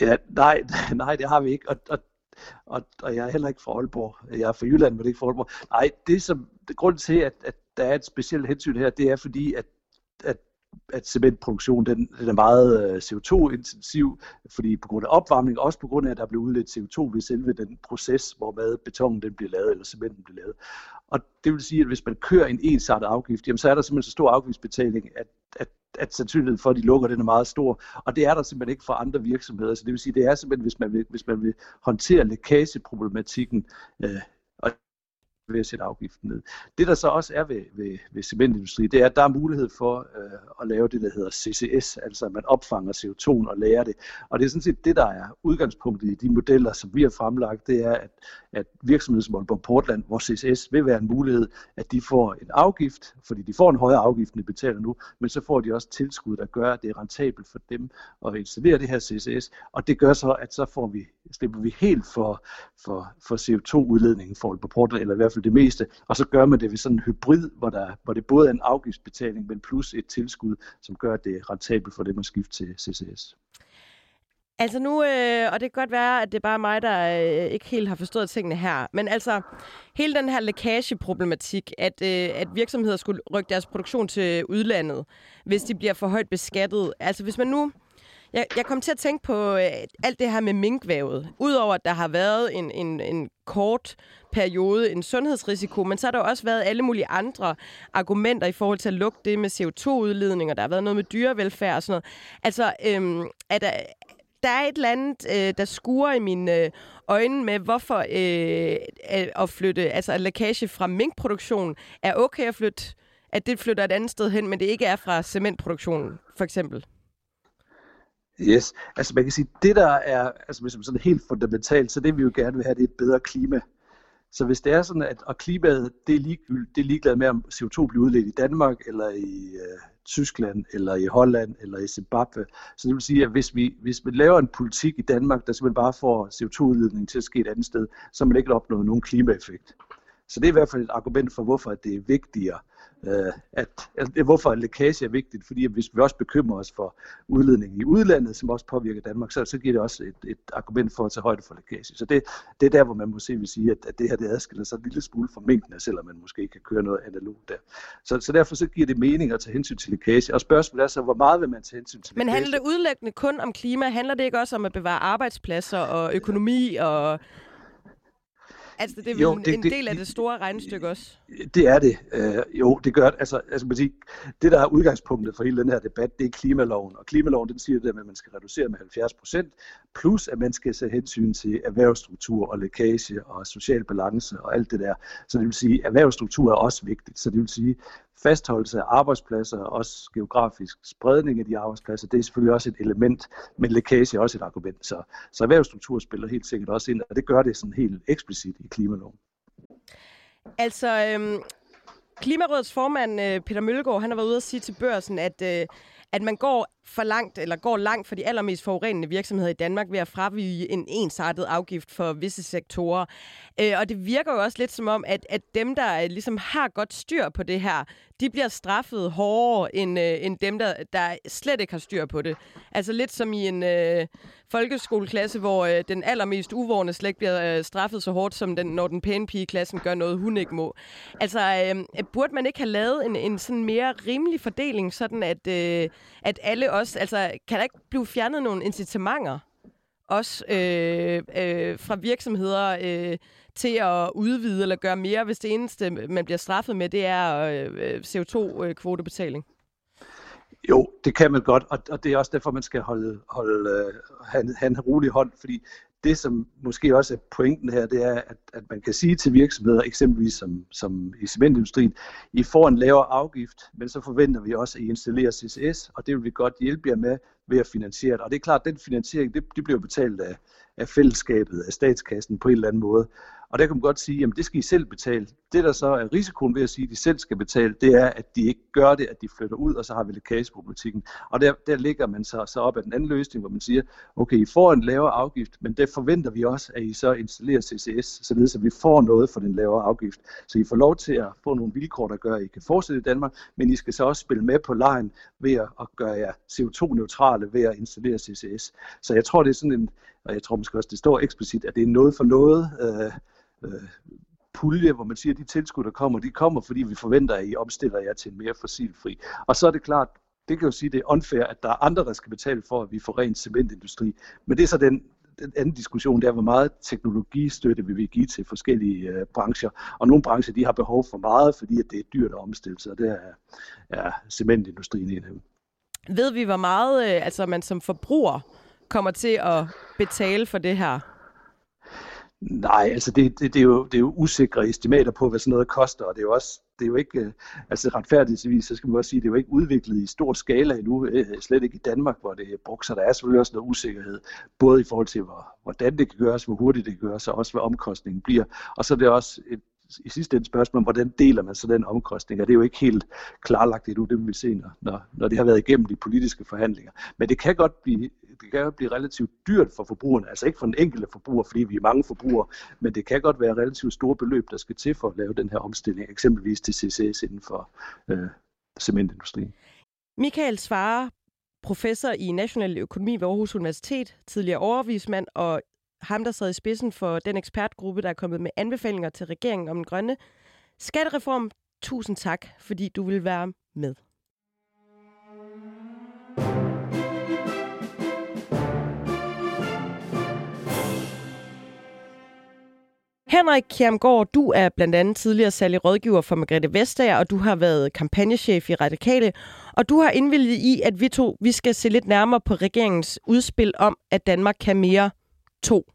Ja, nej, nej, det har vi ikke. Og, og, og, og jeg er heller ikke fra Aalborg. Jeg er fra Jylland, men det er ikke fra Aalborg. Nej, det som det grund til, at, at der er et specielt hensyn her, det er fordi, at, at, at cementproduktion den, den er meget C O to intensiv, fordi på grund af opvarmning, også på grund af, at der bliver udledt C O to ved selve den proces, hvormed betonen den bliver lavet, eller cementen bliver lavet. Og det vil sige, at hvis man kører en ensartet afgift, jamen, så er der simpelthen så stor afgiftsbetaling, at, at at sandsynligheden for, at de lukker, den er meget stor. Og det er der simpelthen ikke for andre virksomheder. Så det vil sige, det er simpelthen, hvis man vil, hvis man vil håndtere lækageproblematikken øh, og ved at sætte afgiften ned. Det, der så også er ved, ved, ved cementindustrien, det er, at der er mulighed for øh, at lave det, der hedder C C S, altså at man opfanger C O to og lagrer det. Og det er sådan set det, der er udgangspunktet i de modeller, som vi har fremlagt, det er, at, at virksomheder som Aalborg Portland, hvor C C S vil være en mulighed, at de får en afgift, fordi de får en højere afgift, end de betaler nu, men så får de også tilskud, der gør, at det er rentabelt for dem at installere det her C C S, og det gør så, at så får vi, slipper vi helt for, for, for C O to udledningen for Aalborg Portland, eller i hvert fald det meste, og så gør man det ved sådan en hybrid, hvor, der, hvor det både er en afgiftsbetaling, men plus et tilskud, som gør, at det er rentabelt for dem at skifte til C C S. Altså nu, øh, og det kan godt være, at det er bare mig, der øh, ikke helt har forstået tingene her, men altså hele den her lækageproblematik, at, øh, at virksomheder skulle rykke deres produktion til udlandet, hvis de bliver for højt beskattet. Altså hvis man nu Jeg, jeg kom til at tænke på øh, alt det her med minkvævet. Udover at der har været en, en, en kort periode, en sundhedsrisiko, men så har der også været alle mulige andre argumenter i forhold til at lukke det med C O to udledning, og der har været noget med dyrevelfærd og sådan noget. Altså, øh, er der, der er et eller andet, øh, der skuer i mine øjne med, hvorfor øh, at flytte, altså at lækage fra minkproduktion er okay at flytte, at det flytter et andet sted hen, men det ikke er fra cementproduktionen, for eksempel. Yes, altså man kan sige, det der er, altså hvis man sådan helt fundamentalt, så det vi jo gerne vil have, det er et bedre klima. Så hvis det er sådan, at og klimaet, det er, ligegyldigt, det er ligeglad med, om C O to bliver udledt i Danmark, eller i, Tyskland, eller i Holland, eller i Zimbabwe. Så det vil sige, at hvis vi, hvis vi laver en politik i Danmark, der simpelthen bare får C O to-udledning til at ske et andet sted, så man ikke opnår nogen klimaeffekt. Så det er i hvert fald et argument for, hvorfor det er vigtigere, øh, at, altså, hvorfor lækage er vigtigt, fordi hvis vi også bekymrer os for udledningen i udlandet, som også påvirker Danmark, så, så giver det også et, et argument for at tage højde for lækage. Så det, det er der, hvor man måske vil sige, at, at det her det adskiller sig en lille smule fra mængden, selvom man måske kan køre noget analogt der. Så, så derfor så giver det mening at tage hensyn til lækage, og spørgsmålet er så, hvor meget vil man tage hensyn til lækage? Men handler det udlæggende kun om klima? Handler det ikke også om at bevare arbejdspladser og økonomi og... Altså, det er jo, det, en del af det store regnestykke også. Det er det. Øh, jo, det gør altså, altså man siger, det, der er udgangspunktet for hele den her debat, det er klimaloven. Og klimaloven, den siger det der, at man skal reducere med halvfjerds procent, plus at man skal tage hensyn til erhvervsstruktur og lækage og social balance og alt det der. Så det vil sige, at erhvervsstruktur er også vigtigt. Så det vil sige, fastholdelse af arbejdspladser, også geografisk spredning af de arbejdspladser, det er selvfølgelig også et element, men lækage er også et argument. Så, så erhvervsstruktur spiller helt sikkert også ind, og det gør det sådan helt eksplicit i klimaloven. Altså, øhm, Klimarådets formand øh, Peter Møllgaard, han har været ude at sige til Børsen, at, øh, at man går for langt, eller går langt for de allermest forurenende virksomheder i Danmark ved at fravige en ensartet afgift for visse sektorer. Øh, og det virker jo også lidt som om, at, at dem, der ligesom har godt styr på det her, de bliver straffet hårdere end, øh, end dem, der, der slet ikke har styr på det. Altså lidt som i en øh, folkeskoleklasse, hvor øh, den allermest uvårende slet ikke bliver øh, straffet så hårdt, som den, når den pæne pige i klassen gør noget, hun ikke må. Altså øh, burde man ikke have lavet en, en sådan mere rimelig fordeling, sådan at, øh, at alle også, altså, kan der ikke blive fjernet nogle incitamenter også øh, øh, fra virksomheder øh, til at udvide eller gøre mere, hvis det eneste, man bliver straffet med, det er øh, C O to-kvotebetaling? Jo, det kan man godt, og, og det er også derfor, man skal holde, holde, øh, have, have en rolig hånd, fordi det, som måske også er pointen her, det er, at, at man kan sige til virksomheder, eksempelvis som, som i cementindustrien, I får en lavere afgift, men så forventer vi også, at I installerer C C S, og det vil vi godt hjælpe jer med ved at finansiere det. Og det er klart, at den finansiering, det, det bliver betalt af, af fællesskabet, af statskassen på en eller anden måde. Og der kan man godt sige, jamen det skal I selv betale. Det, der så er risikoen ved at sige, at de selv skal betale, det er, at de ikke gør det, at de flytter ud, og så har vi lækageproblematikken. Og der, der ligger man så, så op af den anden løsning, hvor man siger, okay, I får en lavere afgift, men det forventer vi også, at I så installerer C C S, således at vi får noget for den lavere afgift. Så I får lov til at få nogle vilkår, der gør, at I kan fortsætte i Danmark, men I skal så også spille med på lejen ved at gøre jer C O to-neutrale ved at installere C C S. Så jeg tror, det er sådan en, og jeg tror måske også, det står eksplicit, at det er noget for noget, øh, pulje, hvor man siger, at de tilskud, der kommer, de kommer, fordi vi forventer, at I omstiller jer til en mere fossilfri. Og så er det klart, det kan jo sige, at det er unfair, at der er andre, der skal betale for, at vi får ren cementindustri. Men det er så den, den anden diskussion, der er, hvor meget teknologistøtte vi vil give til forskellige øh, brancher. Og nogle brancher, de har behov for meget, fordi at det er dyrt at omstille sig, og det er, er cementindustrien en af dem. Ved vi, hvor meget øh, altså man som forbruger kommer til at betale for det her? Nej, altså det, det, det, er jo, det er jo usikre estimater på, hvad sådan noget koster, og det er jo også, det er jo ikke, altså retfærdigvis, så skal man også sige, det er jo ikke udviklet i stor skala endnu, slet ikke i Danmark, hvor det er brugt, så der er selvfølgelig også noget usikkerhed, både i forhold til, hvordan det kan gøres, hvor hurtigt det kan gøres, og også hvad omkostningen bliver, og så er det også et, i sidste ende spørgsmål, hvordan deler man så den omkostning, og det er jo ikke helt klarlagt endnu, det vil vi se, når, når det har været igennem de politiske forhandlinger. Men det kan godt blive, det kan godt blive relativt dyrt for forbrugerne, altså ikke for den enkelte forbruger, fordi vi er mange forbrugere, men det kan godt være relativt store beløb, der skal til for at lave den her omstilling, eksempelvis til C C S inden for øh, cementindustrien. Michael Svarer, professor i national økonomi ved Aarhus Universitet, tidligere overvismand og ham, der sad i spidsen for den ekspertgruppe, der er kommet med anbefalinger til regeringen om den grønne skattereform. Tusind tak, fordi du ville være med. Henrik Kjærgaard, du er blandt andet tidligere særlig rådgiver for Margrethe Vestager, og du har været kampagnechef i Radikale, og du har indvilliget i, at vi to vi skal se lidt nærmere på regeringens udspil om, at Danmark kan mere to.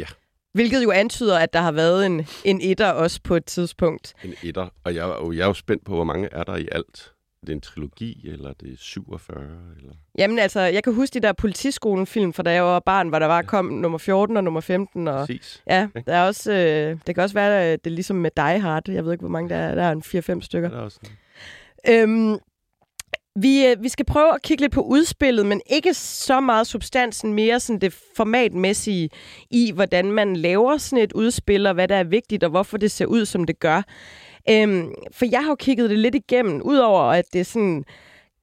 Ja. Hvilket jo antyder, at der har været en, en etter også på et tidspunkt. En etter, og jeg, og jeg er jo spændt på, hvor mange er der i alt. Er det en trilogi, eller det er syvogfyrre? Eller... Jamen altså, jeg kan huske de der politiskolen-film fra da jeg var barn, hvor der var kom nummer fjorten og nummer femten. Og, præcis. Ja, der er også, øh, det kan også være, at det er ligesom med Die Hard. Jeg ved ikke, hvor mange der er. Der er en fire-fem stykker. Ja, der er også øhm, Vi, vi skal prøve at kigge lidt på udspillet, men ikke så meget substansen, mere sådan det formatmæssige i, hvordan man laver sådan et udspil, og hvad der er vigtigt, og hvorfor det ser ud, som det gør. Øhm, for jeg har jo kigget det lidt igennem, udover at det er sådan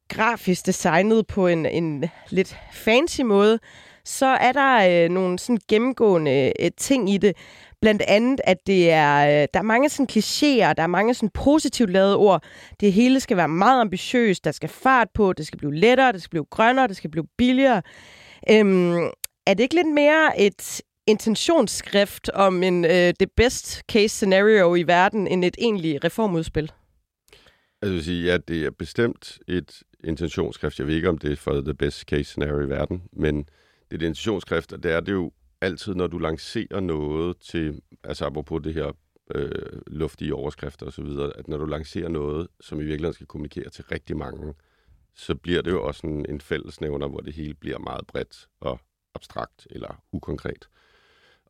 grafisk designet på en, en lidt fancy måde, så er der øh, nogle sådan gennemgående øh, ting i det. Blandt andet, at det er, øh, der er mange sådan klichéer, der er mange sådan positivt lavede ord. Det hele skal være meget ambitiøst, der skal fart på, det skal blive lettere, det skal blive grønnere, det skal blive billigere. Øhm, er det ikke lidt mere et intentionsskrift om en, øh, det best case scenario i verden, end et egentlig reformudspil? Jeg vil sige, at det er bestemt et intentionsskrift. Jeg ved ikke, om det er for the best case scenario i verden, men det er et intentionsskrift, og det er det jo altid, når du lancerer noget til, altså apropos det her øh, luftige overskrifter og så videre, at når du lancerer noget, som i virkeligheden skal kommunikere til rigtig mange, så bliver det jo også en, en fællesnævner, hvor det hele bliver meget bredt og abstrakt eller ukonkret.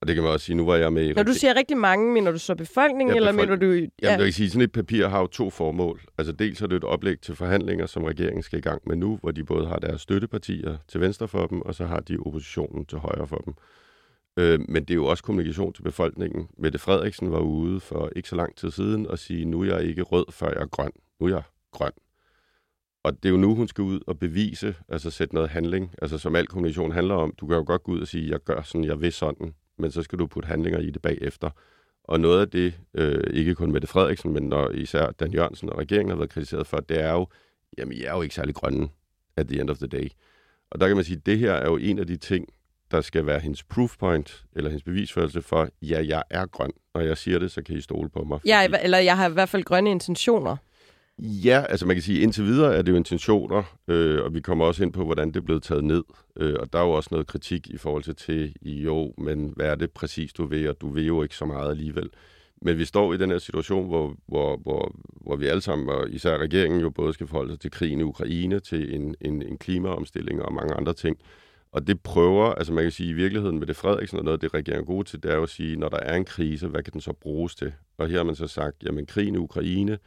Og det kan man også sige, nu var jeg med i... Når du siger rigtig mange, mener du så befolkningen, ja, befolkning, eller mener du... Ja. Jamen, jeg kan sige, sådan et papir har jo to formål. Altså dels er det et oplæg til forhandlinger, som regeringen skal i gang med nu, hvor de både har deres støttepartier til venstre for dem, og så har de oppositionen til højre for dem. Øh, men det er jo også kommunikation til befolkningen. Mette Frederiksen var ude for ikke så lang tid siden og sige, nu er jeg ikke rød, før jeg er grøn. Nu er jeg grøn. Og det er jo nu, hun skal ud og bevise, altså sætte noget handling, altså som al kommunikation handler om. Du kan jo godt gå ud og sige, jeg gør sådan, jeg vil sådan. Men så skal du putte handlinger i det bagefter. Og noget af det, øh, ikke kun Mette Frederiksen, men når især Dan Jørgensen og regeringen har været kritiseret for, det er jo, jamen jeg er jo ikke særlig grønne at the end of the day. Og der kan man sige, at det her er jo en af de ting, der skal være hendes proof point, eller hendes bevisførelse for, ja, jeg er grøn. Når jeg siger det, så kan I stole på mig. Fordi... Ja, eller jeg har i hvert fald grønne intentioner. Ja, altså man kan sige, indtil videre er det jo intentioner, øh, og vi kommer også ind på, hvordan det er blevet taget ned. Øh, og der er jo også noget kritik i forhold til, til, jo, men hvad er det præcis, du vil, og du vil jo ikke så meget alligevel. Men vi står i den her situation, hvor, hvor, hvor, hvor vi alle sammen, og især regeringen jo både skal forholde sig til krigen i Ukraine, til en, en, en klimaomstilling og mange andre ting. Og det prøver, altså man kan sige, i virkeligheden med det Frederiksen og noget, det regeringen er god til, det er jo at sige, når der er en krise, hvad kan den så bruges til? Og her har man så sagt, jamen krigen i Ukraine,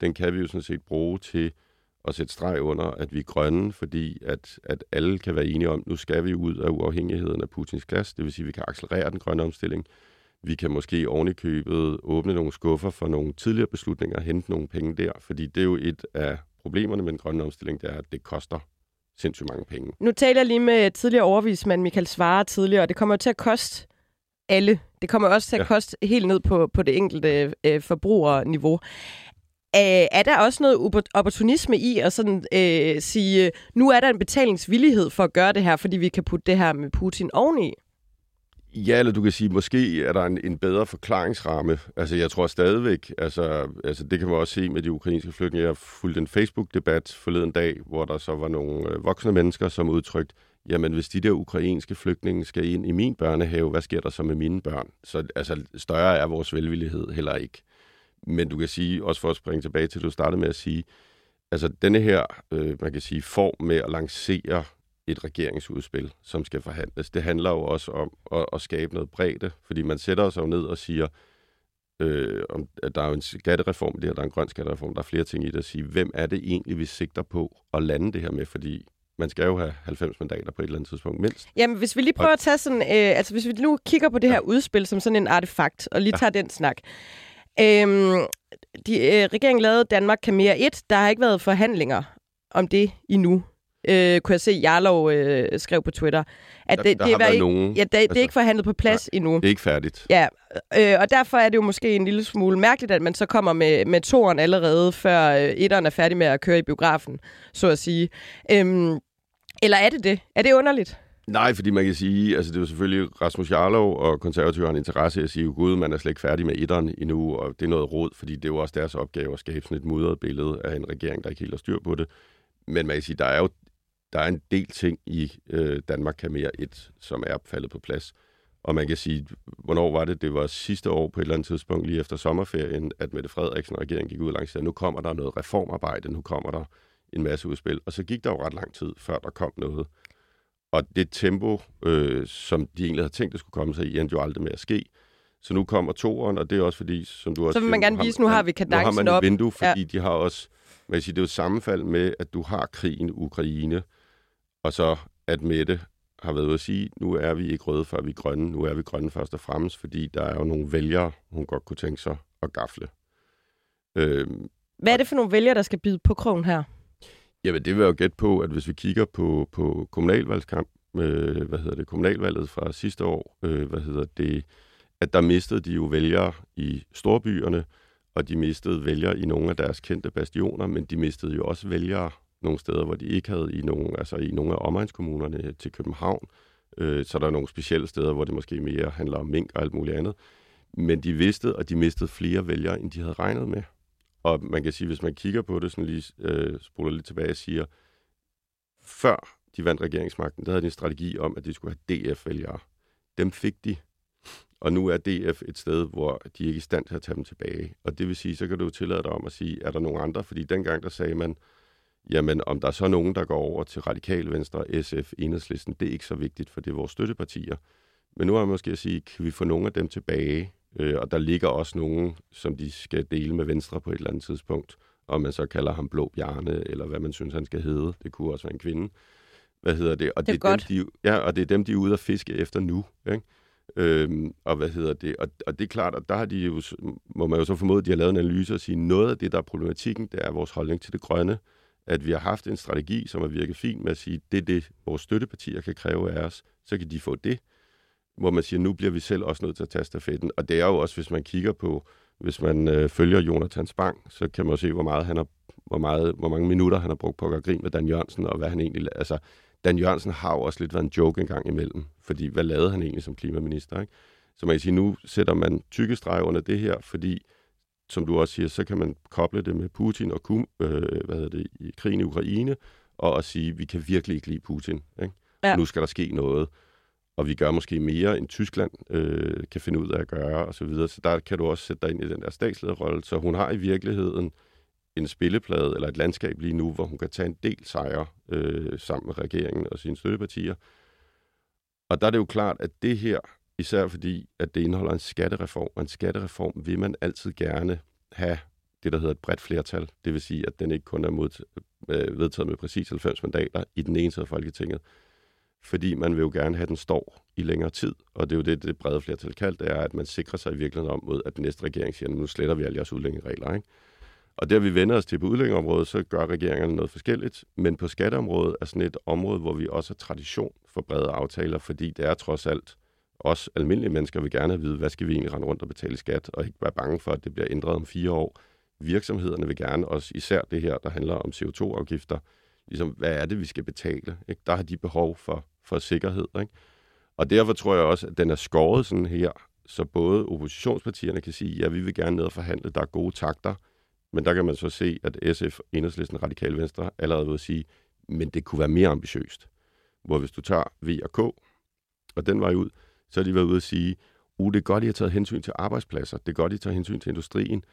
den kan vi jo sådan set bruge til at sætte streg under, at vi er grønne, fordi at, at alle kan være enige om, nu skal vi ud af uafhængigheden af Putins gas, det vil sige, at vi kan accelerere den grønne omstilling. Vi kan måske ovenikøbet åbne nogle skuffer for nogle tidligere beslutninger og hente nogle penge der, fordi det er jo et af problemerne med den grønne omstilling, det er, at det koster sindssygt mange penge. Nu taler jeg lige med tidligere overvismand Michael Svarer tidligere, og det kommer jo til at koste alle. Det kommer også til at, ja, koste helt ned på, på det enkelte øh, forbrugerniveau. Æh, er der også noget opportunisme i at sådan, øh, sige, nu er der en betalingsvillighed for at gøre det her, fordi vi kan putte det her med Putin oveni? Ja, eller du kan sige, måske er der en, en bedre forklaringsramme. Altså, jeg tror stadigvæk, altså, altså det kan man også se med de ukrainske flygtninge. Jeg fulgte en Facebook-debat forleden dag, hvor der så var nogle voksne mennesker, som udtrykte, jamen hvis de der ukrainske flygtninge skal ind i min børnehave, hvad sker der så med mine børn? Så altså, større er vores velvillighed heller ikke. Men du kan sige, også for at springe tilbage til, du startede med at sige, altså denne her, øh, man kan sige, form med at lancere et regeringsudspil, som skal forhandles, det handler jo også om at, at skabe noget bredde, fordi man sætter sig jo ned og siger, øh, om, at der er jo en skattereform der, der er en grøn skattereform, der er flere ting i det at sige, hvem er det egentlig, vi sigter på at lande det her med, fordi man skal jo have halvfems mandater på et eller andet tidspunkt mindst. Jamen, hvis vi lige prøver at tage sådan, øh, altså hvis vi nu kigger på det, ja, her udspil som sådan en artefakt, og lige tager, ja, den snak. Øhm, de, øh, regeringen lavede Danmark kan mere et. Der har ikke været forhandlinger om det endnu, øh, kunne jeg se Jarlov øh, skrev på Twitter. At der, det, der det har været ikke, nogen... Ja, det, altså, det er ikke forhandlet på plads, nej, endnu. Det er ikke færdigt. Ja, øh, og derfor er det jo måske en lille smule mærkeligt, at man så kommer med, med toeren allerede, før øh, etteren er færdig med at køre i biografen, så at sige. Øhm, eller er det det? Er det underligt? Nej, fordi man kan sige, altså det er jo selvfølgelig Rasmus Jarlov og Konservative har en interesse i at sige, gud, man er slet ikke færdig med etteren endnu, og det er noget rod, fordi det er jo også deres opgave at skabe sådan et mudret billede af en regering, der ikke helt har styr på det. Men man kan sige, der er jo der er en del ting i øh, Danmark kan mere et, som er faldet på plads. Og man kan sige, hvornår var det? Det var sidste år på et eller andet tidspunkt, lige efter sommerferien, at Mette Frederiksen og regeringen gik ud og lancerede, nu kommer der noget reformarbejde, nu kommer der en masse udspil. Og så gik der jo ret lang tid, før der kom noget. Og det tempo, øh, som de egentlig havde tænkt, at skulle komme sig i, endte jo aldrig med at ske. Så nu kommer toeren, og det er også fordi, som du også... Så vil man gerne vise, har, nu har vi kadencen op. Nu har man et vindue, fordi ja. de har også... Man kan sige, det er jo et sammenfald med, at du har krigen i Ukraine, og så at Mette har været ude at sige, nu er vi ikke røde, før vi er grønne. Nu er vi grønne først og fremmest, fordi der er jo nogle vælgere, hun godt kunne tænke sig at gafle. Øhm, Hvad er det for nogle vælgere, der skal bide på krogen her? Jamen, det vil jeg jo gætte på, at hvis vi kigger på, på kommunalvalgskamp, øh, hvad hedder det, kommunalvalget fra sidste år, øh, hvad hedder det, at der mistede de jo vælgere i storbyerne, og de mistede vælgere i nogle af deres kendte bastioner, men de mistede jo også vælgere nogle steder, hvor de ikke havde i nogle, altså i nogle af omegnskommunerne til København. Øh, så der er nogle specielle steder, hvor det måske mere handler om mink og alt muligt andet. Men de vidste, og de mistede flere vælgere, end de havde regnet med. Og man kan sige, hvis man kigger på det, sådan lige øh, spoler lidt tilbage og siger, før de vandt regeringsmagten, der havde de en strategi om, at de skulle have D F-vælgere. Dem fik de. Og nu er D F et sted, hvor de ikke er i stand til at tage dem tilbage. Og det vil sige, så kan du jo tillade dig om at sige, er der nogen andre? Fordi dengang der sagde man, jamen om der er så nogen, der går over til Radikale Venstre, S F, Enhedslisten, det er ikke så vigtigt, for det er vores støttepartier. Men nu er man måske at sige, kan vi få nogle af dem tilbage? Øh, og der ligger også nogen, som de skal dele med Venstre på et eller andet tidspunkt. Og man så kalder ham Blå Bjarne, eller hvad man synes, han skal hedde. Det kunne også være en kvinde. Hvad hedder det? Og det er, det er godt. Dem, de, ja, og det er dem, de er ude at fiske efter nu, ikke? Øhm, og hvad hedder det? Og, og det er klart, at der har de jo, må man jo så formode, at de har lavet en analyse og sige, noget af det, der er problematikken, det er vores holdning til det grønne, at vi har haft en strategi, som har virket fint med at sige, det er det, vores støttepartier kan kræve af os, så kan de få det, hvor man siger, nu bliver vi selv også nødt til at tage stafetten. Og det er jo også, hvis man kigger på, hvis man øh, følger Jonathan Spang, så kan man jo se, hvor meget han har, hvor meget, hvor mange minutter han har brugt på at gøre grin med Dan Jørgensen, og hvad han egentlig, altså Dan Jørgensen har jo også lidt været en joke en gang imellem, fordi hvad lavede han egentlig som klimaminister, ikke? Så man kan sige, nu sætter man tykke streger under det her, fordi, som du også siger, så kan man koble det med Putin og øh, hvad hedder det, i krigen i Ukraine, og at sige, vi kan virkelig ikke lide Putin, ikke? Ja. Nu skal der ske noget, og vi gør måske mere, end Tyskland øh, kan finde ud af at gøre, og så videre. Så der kan du også sætte dig ind i den der statslederrolle, så hun har i virkeligheden en spilleplade eller et landskab lige nu, hvor hun kan tage en del sejre øh, sammen med regeringen og sine støttepartier. Og der er det jo klart, at det her, især fordi, at det indeholder en skattereform, og en skattereform vil man altid gerne have det, der hedder et bredt flertal. Det vil sige, at den ikke kun er mod, øh, vedtaget med præcis halvfems mandater i den ene side af Folketinget, fordi man vil jo gerne have, den står i længere tid. Og det er jo det, det brede flertal kaldt, det er, at man sikrer sig i virkeligheden om mod, at den næste regering siger, nu sletter vi alle jeres udlændingeregler, ikke? Og der vi vender os til på udlændingeområdet, så gør regeringerne noget forskelligt. Men på skatteområdet er sådan et område, hvor vi også har tradition for brede aftaler, fordi det er trods alt os almindelige mennesker vil gerne vide, hvad skal vi egentlig rende rundt og betale skat, og ikke være bange for, at det bliver ændret om fire år. Virksomhederne vil gerne også, især det her, der handler om C O to afgifter, ligesom, hvad er det, vi skal betale? Ikke? Der har de behov for, for sikkerhed. Ikke? Og derfor tror jeg også, at den er skåret sådan her, så både oppositionspartierne kan sige, ja, vi vil gerne ned og forhandle, der er gode takter. Men der kan man så se, at S F, Enhedslisten, Radikale Venstre allerede vil sige, men det kunne være mere ambitiøst. Hvor hvis du tager V og K, og den vej ud, så har de været ude at sige, uh, det er godt, I har taget hensyn til arbejdspladser, det er godt, I tager hensyn til industrien.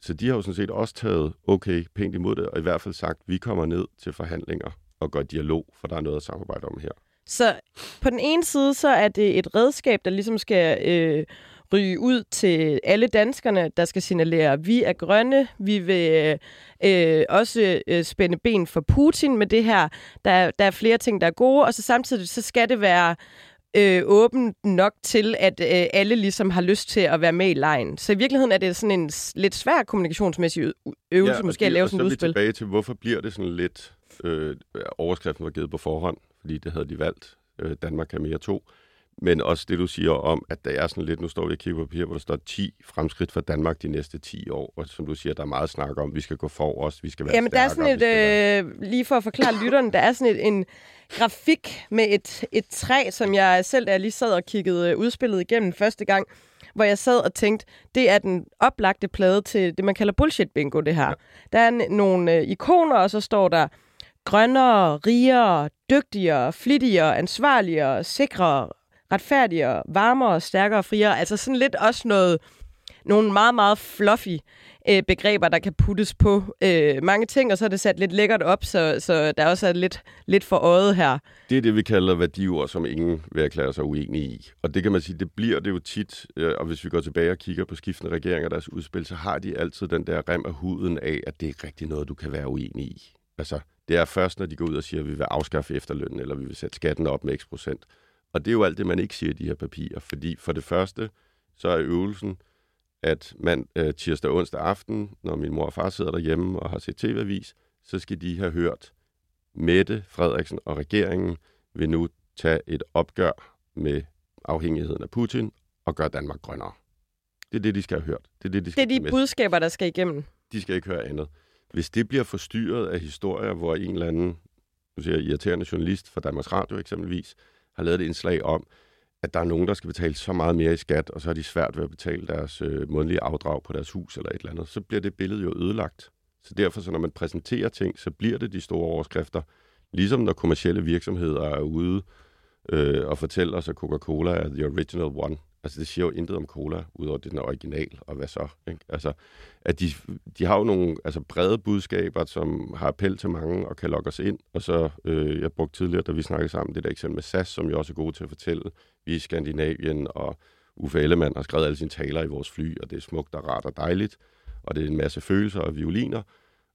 Så de har jo sådan set også taget, okay, pænt imod det, og i hvert fald sagt, vi kommer ned til forhandlinger og gør dialog, for der er noget at samarbejde om her. Så på den ene side, så er det et redskab, der ligesom skal... Øh ryge ud til alle danskerne, der skal signalere, at vi er grønne, vi vil øh, også øh, spænde ben for Putin med det her. Der, der er flere ting, der er gode, og så samtidig så skal det være øh, åbent nok til, at øh, alle ligesom har lyst til at være med i lejen. Så i virkeligheden er det sådan en lidt svær kommunikationsmæssig øvelse, ja, måske de, at lave sådan et udspil. Så er vi tilbage til, hvorfor bliver det sådan lidt... Øh, overskriften var givet på forhånd, fordi det havde de valgt. Øh, Danmark kan mere to. Men også det, du siger om, at der er sådan lidt, nu står vi og kigger på papir, hvor der står ti fremskridt for Danmark de næste ti år, og som du siger, der er meget snak om, vi skal gå for os, vi skal være Jamen, stærkere. Jamen der er sådan et, øh, lige for at forklare lytteren, der er sådan et, en grafik med et, et træ, som jeg selv, da jeg lige sad og kiggede udspillet igennem første gang, hvor jeg sad og tænkte, det er den oplagte plade til det, man kalder bullshit bingo, det her. Ja. Der er en, nogle øh, ikoner, og så står der, grønnere, rigere, dygtigere, flittigere, ansvarligere, sikrere, retfærdigere, varmere, stærkere, friere. Altså sådan lidt også noget nogle meget, meget fluffy øh, begreber, der kan puttes på øh, mange ting, og så er det sat lidt lækkert op, så, så der også er lidt, lidt for øjet her. Det er det, vi kalder værdiord, som ingen vil erklære sig uenige i. Og det kan man sige, det bliver det jo tit, øh, og hvis vi går tilbage og kigger på skiftende regeringer og deres udspil, så har de altid den der rem af huden af, at det er rigtig noget, du kan være uenig i. Altså, det er først, når de går ud og siger, at vi vil afskaffe efterlønnen, eller vi vil sætte skatten op med x procent. Og det er jo alt det, man ikke siger i de her papirer, fordi for det første, så er øvelsen, at man øh, tirsdag og onsdag aften, når min mor og far sidder derhjemme og har set tv-avis, så skal de have hørt, Mette Frederiksen og regeringen vil nu tage et opgør med afhængigheden af Putin og gøre Danmark grønnere. Det er det, de skal have hørt. Det er, det, de, skal det er de budskaber, der skal igennem. De skal ikke høre andet. Hvis det bliver forstyrret af historier, hvor en eller anden nu siger, irriterende journalist fra Danmarks Radio eksempelvis har lavet et indslag om, at der er nogen, der skal betale så meget mere i skat, og så er de svært ved at betale deres øh, månedlige afdrag på deres hus eller et eller andet, så bliver det billede jo ødelagt. Så derfor, så når man præsenterer ting, så bliver det de store overskrifter. Ligesom når kommercielle virksomheder er ude øh, og fortæller sig, at Coca-Cola er the original one. Altså, det siger jo intet om cola, udover det den er original, og hvad så? Ikke? Altså, at de, de har jo nogle altså, brede budskaber, som har appel til mange og kan lokke os ind. Og så, øh, jeg brugte tidligere, da vi snakkede sammen, det der eksempel med S A S, som jo også er gode til at fortælle. Vi er i Skandinavien, og Uffe Ellemann har skrevet alle sine taler i vores fly, og det er smukt og rart og dejligt, og det er en masse følelser og violiner.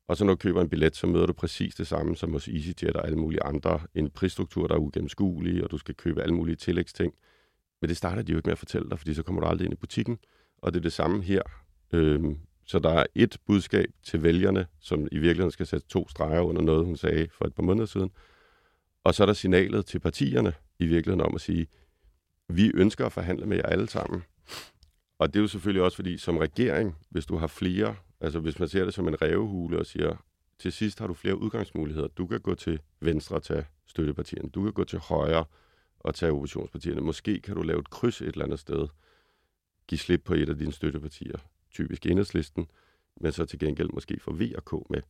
Og så når du køber en billet, så møder du præcis det samme som hos EasyJet og alle mulige andre. En prisstruktur, der er ugennemskuelig, og du skal købe alle mulige tillægsting. Men det starter de jo ikke med at fortælle dig, fordi så kommer du aldrig ind i butikken. Og det er det samme her. Øhm, så der er et budskab til vælgerne, som i virkeligheden skal sætte to streger under noget, hun sagde for et par måneder siden. Og så er der signalet til partierne i virkeligheden om at sige, vi ønsker at forhandle med jer alle sammen. Og det er jo selvfølgelig også fordi, som regering, hvis du har flere, altså hvis man ser det som en rævehule og siger, til sidst har du flere udgangsmuligheder. Du kan gå til venstre og tage støttepartierne. Du kan gå til højre og tage oppositionspartierne. Måske kan du lave et kryds et eller andet sted. Giv slip på et af dine støttepartier, typisk Enhedslisten, men så til gengæld måske få V og K med.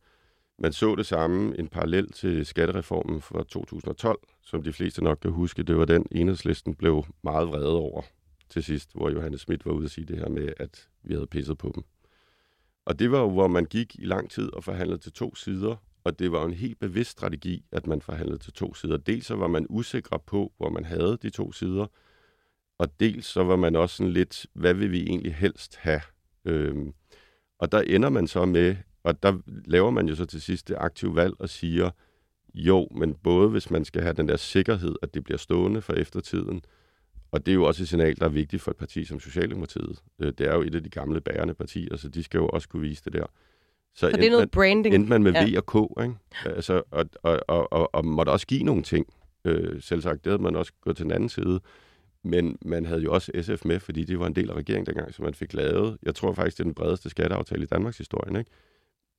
Man så det samme, en parallel til skattereformen fra to tusind og tolv, som de fleste nok kan huske. Det var den, Enhedslisten blev meget vrede over til sidst, hvor Johannes Schmidt var ude at sige det her med, at vi havde pisset på dem. Og det var jo, hvor man gik i lang tid og forhandlede til to sider, og det var en helt bevidst strategi, at man forhandlede til to sider. Dels så var man usikre på, hvor man havde de to sider, og dels så var man også sådan lidt, hvad vil vi egentlig helst have? Øhm, og der ender man så med, og der laver man jo så til sidst det aktive valg og siger, jo, men både hvis man skal have den der sikkerhed, at det bliver stående for eftertiden, og det er jo også et signal, der er vigtigt for et parti som Socialdemokratiet. Øh, det er jo et af de gamle bærende partier, så de skal jo også kunne vise det der. Så, så det er noget man, branding. Endte man med ja. V og K, ikke? Altså, og, og, og, og, og måtte også give nogle ting. Øh, selv sagt, det havde man også gået til den anden side. Men man havde jo også S F med, fordi det var en del af regeringen dengang, som man fik lavet. Jeg tror faktisk, det er den bredeste skatteaftale i Danmarks historie, ikke?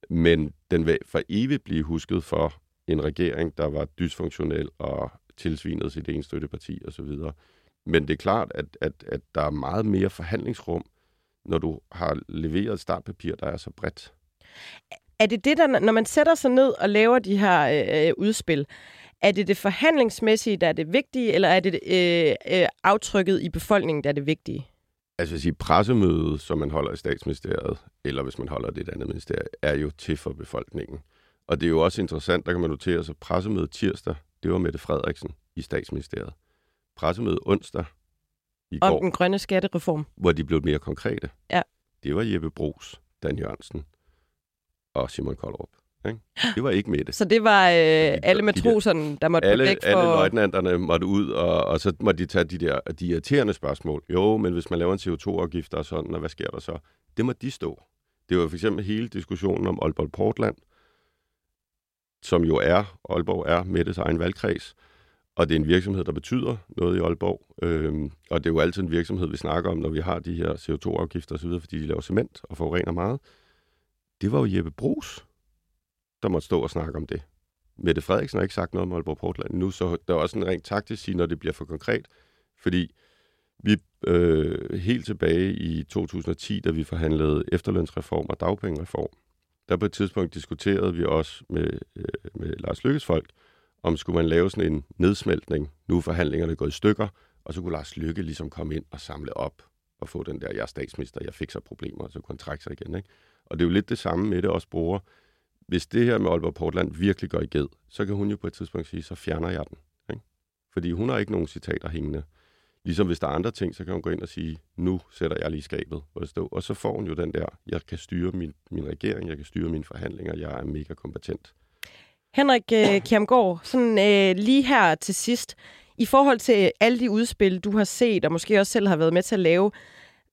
Men den vil for evigt blive husket for en regering, der var dysfunktionel og tilsvinede sit ene støtteparti osv. Men det er klart, at, at, at der er meget mere forhandlingsrum, når du har leveret et startpapir, der er så bredt. Er det det, der, når man sætter sig ned og laver de her øh, udspil, er det det forhandlingsmæssige, der er det vigtige, eller er det øh, øh, aftrykket i befolkningen, der er det vigtige? Altså at sige, pressemødet, som man holder i statsministeriet, eller hvis man holder det et andet ministerie, er jo til for befolkningen. Og det er jo også interessant, der kan man notere sig, pressemødet tirsdag, det var Mette Frederiksen i statsministeriet. Pressemødet onsdag i går, om den grønne skattereform, hvor de blev mere konkrete. Ja. Det var Jeppe Bruus, Dan Jørgensen og Simon Kollerup. Det var ikke med det. Så det var øh, alle matroserne, der måtte alle, væk for... Alle løjtnanterne måtte ud, og, og så måtte de tage de der de irriterende spørgsmål. Jo, men hvis man laver en C O to afgift og sådan, og hvad sker der så? Det må de stå. Det var for eksempel hele diskussionen om Aalborg Portland, som jo er, Aalborg er Mettes egen valgkreds, og det er en virksomhed, der betyder noget i Aalborg. Øhm, og det er jo altid en virksomhed, vi snakker om, når vi har de her C O to afgifter osv., fordi de laver cement og forurener meget. Det var jo Jeppe Bruus, der måtte stå og snakke om det. Mette Frederiksen har ikke sagt noget om Aalborg Portland nu, så der er også en rent taktisk sige, når det bliver for konkret. Fordi vi øh, helt tilbage i to tusind og ti, da vi forhandlede efterlønsreform og dagpengereform, der på et tidspunkt diskuterede vi også med, øh, med Lars Lykkes folk, om skulle man lave sådan en nedsmeltning. Nu er forhandlingerne gået i stykker, og så kunne Lars Lykke ligesom komme ind og samle op at få den der, jeg er statsminister, jeg fikser problemer, og så kunne han trække sig igen. Ikke? Og det er jo lidt det samme med det også bruger. Hvis det her med Aalborg Portland virkelig går i ged, så kan hun jo på et tidspunkt sige, så fjerner jeg den. Ikke? Fordi hun har ikke nogen citater hængende. Ligesom hvis der er andre ting, så kan hun gå ind og sige, nu sætter jeg lige skabet, hvor det står. Og så får hun jo den der, jeg kan styre min, min regering, jeg kan styre mine forhandlinger, jeg er mega kompetent. Henrik øh, Kjærgaard, sådan øh, lige her til sidst, i forhold til alle de udspil, du har set, og måske også selv har været med til at lave,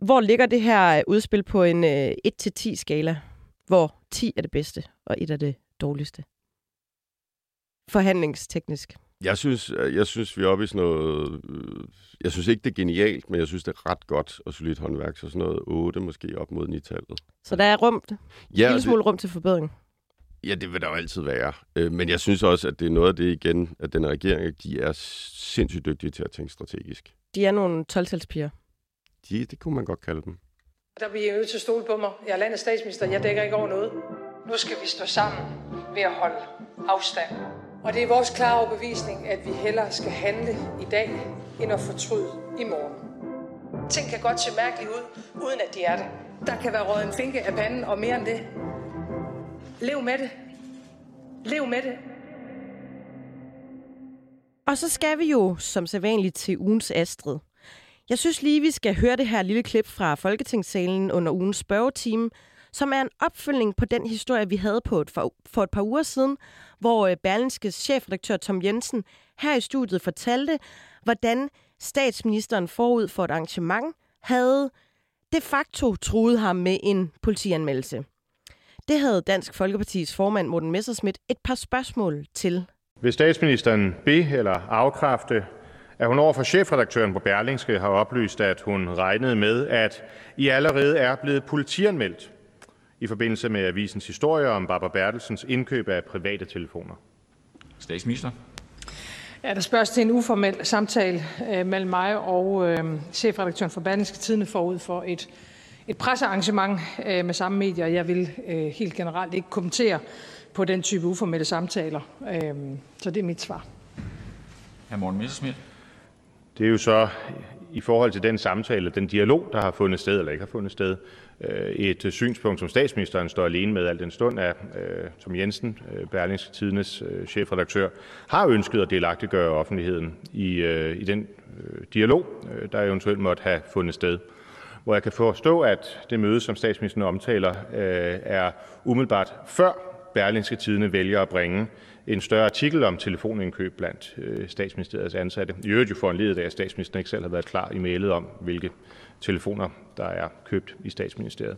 hvor ligger det her udspil på en øh, et til ti skala? Hvor ti er det bedste, og et er det dårligste? Forhandlingsteknisk. Jeg synes, jeg synes, vi er oppe i sådan noget... Jeg synes ikke, det er genialt, men jeg synes, det er ret godt og solidt håndværk. Så sådan noget otte, måske op mod ni-tallet. Så der er rum, ja, en lille smule det, rum til forbedring? Ja, det vil der jo altid være. Men jeg synes også, at det er noget af det igen, at den regering, de er sindssygt dygtige til at tænke strategisk. De er nogle tolv-talspiger. De, det kunne man godt kalde dem. Der bliver jeg nødt til at stole på mig. Jeg er landets statsminister, jeg dækker ikke over noget. Nu skal vi stå sammen ved at holde afstand. Og det er vores klare overbevisning, at vi hellere skal handle i dag, end at fortryde i morgen. Ting kan godt se mærkeligt ud, uden at de er det. Der kan være røget en finke af panden, og mere end det. Lev med det. Lev med det. Og så skal vi jo, som sædvanligt, til ugens Astrid. Jeg synes lige, vi skal høre det her lille klip fra Folketingssalen under ugens spørgetime, som er en opfølgning på den historie, vi havde på et, for, for et par uger siden, hvor Berlingskes chefredaktør Tom Jensen her i studiet fortalte, hvordan statsministeren forud for et arrangement havde de facto truet ham med en politianmeldelse. Det havde Dansk Folkepartis formand Morten Messerschmidt et par spørgsmål til. Vil statsministeren be- eller afkræfte, at hun overfor chefredaktøren på Berlingske har oplyst, at hun regnede med, at I allerede er blevet politianmeldt i forbindelse med avisens historie om Barbara Bertelsens indkøb af private telefoner? Statsminister? Ja, der spørges til en uformel samtale øh, mellem mig og øh, chefredaktøren for Berlingske Tidende forud for et, et pressearrangement øh, med samme medier. Jeg vil øh, helt generelt ikke kommentere på den type uformelle samtaler. Øh, så det er mit svar. Hr. Morten Messerschmidt? Det er jo så i forhold til den samtale, den dialog, der har fundet sted eller ikke har fundet sted, et synspunkt, som statsministeren står alene med al den stund, at Tom Jensen, Berlingske Tidendes chefredaktør, har ønsket at delagtiggøre offentligheden i, i den dialog, der eventuelt måtte have fundet sted. Hvor jeg kan forstå, at det møde, som statsministeren omtaler, er umiddelbart før Berlingske Tidende vælger at bringe en større artikel om telefonindkøb blandt øh, statsministeriets ansatte. I øvrigt jo foranledet af, at statsministeren ikke selv har været klar i mailet om, hvilke telefoner, der er købt i statsministeriet.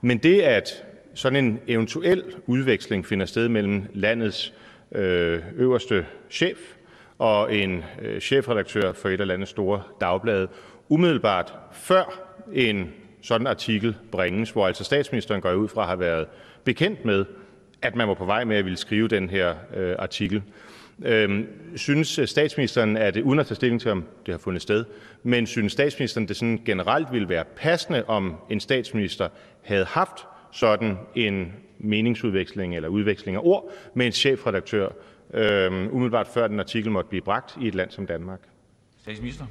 Men det, at sådan en eventuel udveksling finder sted mellem landets øh, øverste chef og en øh, chefredaktør for et af landets store dagblade, umiddelbart før en sådan artikel bringes, hvor altså statsministeren går ud fra at have været bekendt med, at man var på vej med at ville skrive den her øh, artikel. Øhm, synes statsministeren, at det, uden at tage stilling til, om det har fundet sted, men synes statsministeren, det sådan generelt ville være passende, om en statsminister havde haft sådan en meningsudveksling eller udveksling af ord med en chefredaktør, øh, umiddelbart før den artikel måtte blive bragt i et land som Danmark? Statsminister?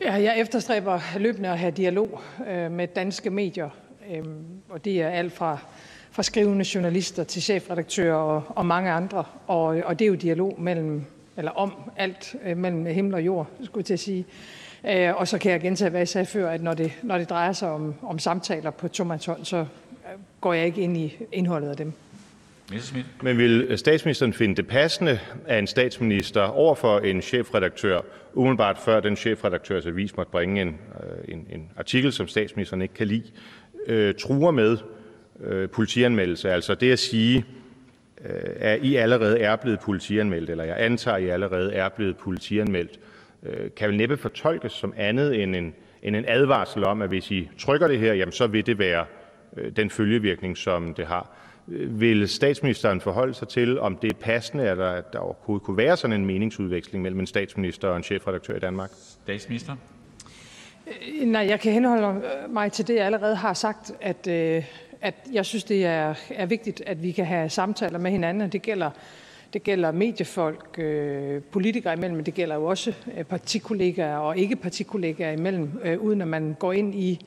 Ja, jeg efterstræber løbende at have dialog øh, med danske medier, øh, og det er alt fra fra skrivende journalister til chefredaktører og, og mange andre. Og, og det er jo dialog mellem, eller om alt mellem himmel og jord, skulle jeg til at sige. Øh, og så kan jeg gentage, hvad jeg sagde før, at når det, når det drejer sig om, om samtaler på tomandshånd, så går jeg ikke ind i indholdet af dem. Men vil statsministeren finde det passende af en statsminister overfor en chefredaktør, umiddelbart før den chefredaktørs avis måtte bringe en, en, en artikel, som statsministeren ikke kan lide, øh, truer med politianmeldelse, altså det at sige, at I allerede er blevet politianmeldt, eller jeg antager, at I allerede er blevet politianmeldt, kan vel næppe fortolkes som andet end en, end en advarsel om, at hvis I trykker det her, jamen så vil det være den følgevirkning, som det har. Vil statsministeren forholde sig til, om det er passende, eller at der overhovedet kunne være sådan en meningsudveksling mellem en statsminister og en chefredaktør i Danmark? Statsminister? Nej, jeg kan henholde mig til det, jeg allerede har sagt, at at jeg synes, det er, er vigtigt, at vi kan have samtaler med hinanden. Det gælder, Det gælder mediefolk, øh, politikere imellem, men det gælder jo også partikollegaer og ikke-partikollegaer imellem, øh, uden at man går ind i,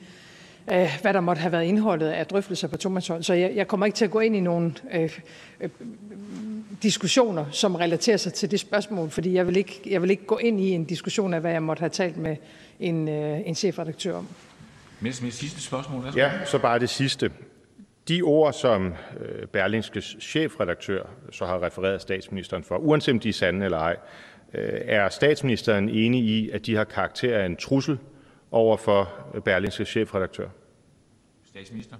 øh, hvad der måtte have været indholdet af drøftelser på tomandshånd. Så jeg, jeg kommer ikke til at gå ind i nogle øh, øh, diskussioner, som relaterer sig til det spørgsmål, fordi jeg vil ikke, jeg vil ikke gå ind i en diskussion af, hvad jeg måtte have talt med en, øh, en chefredaktør om. Mens med sidste spørgsmål. Ja, så bare det sidste. De ord, som Berlingskes chefredaktør så har refereret statsministeren for, uanset om de er sande eller ej, er statsministeren enig i, at de har karakter af en trussel over for Berlingskes chefredaktør? Statsminister?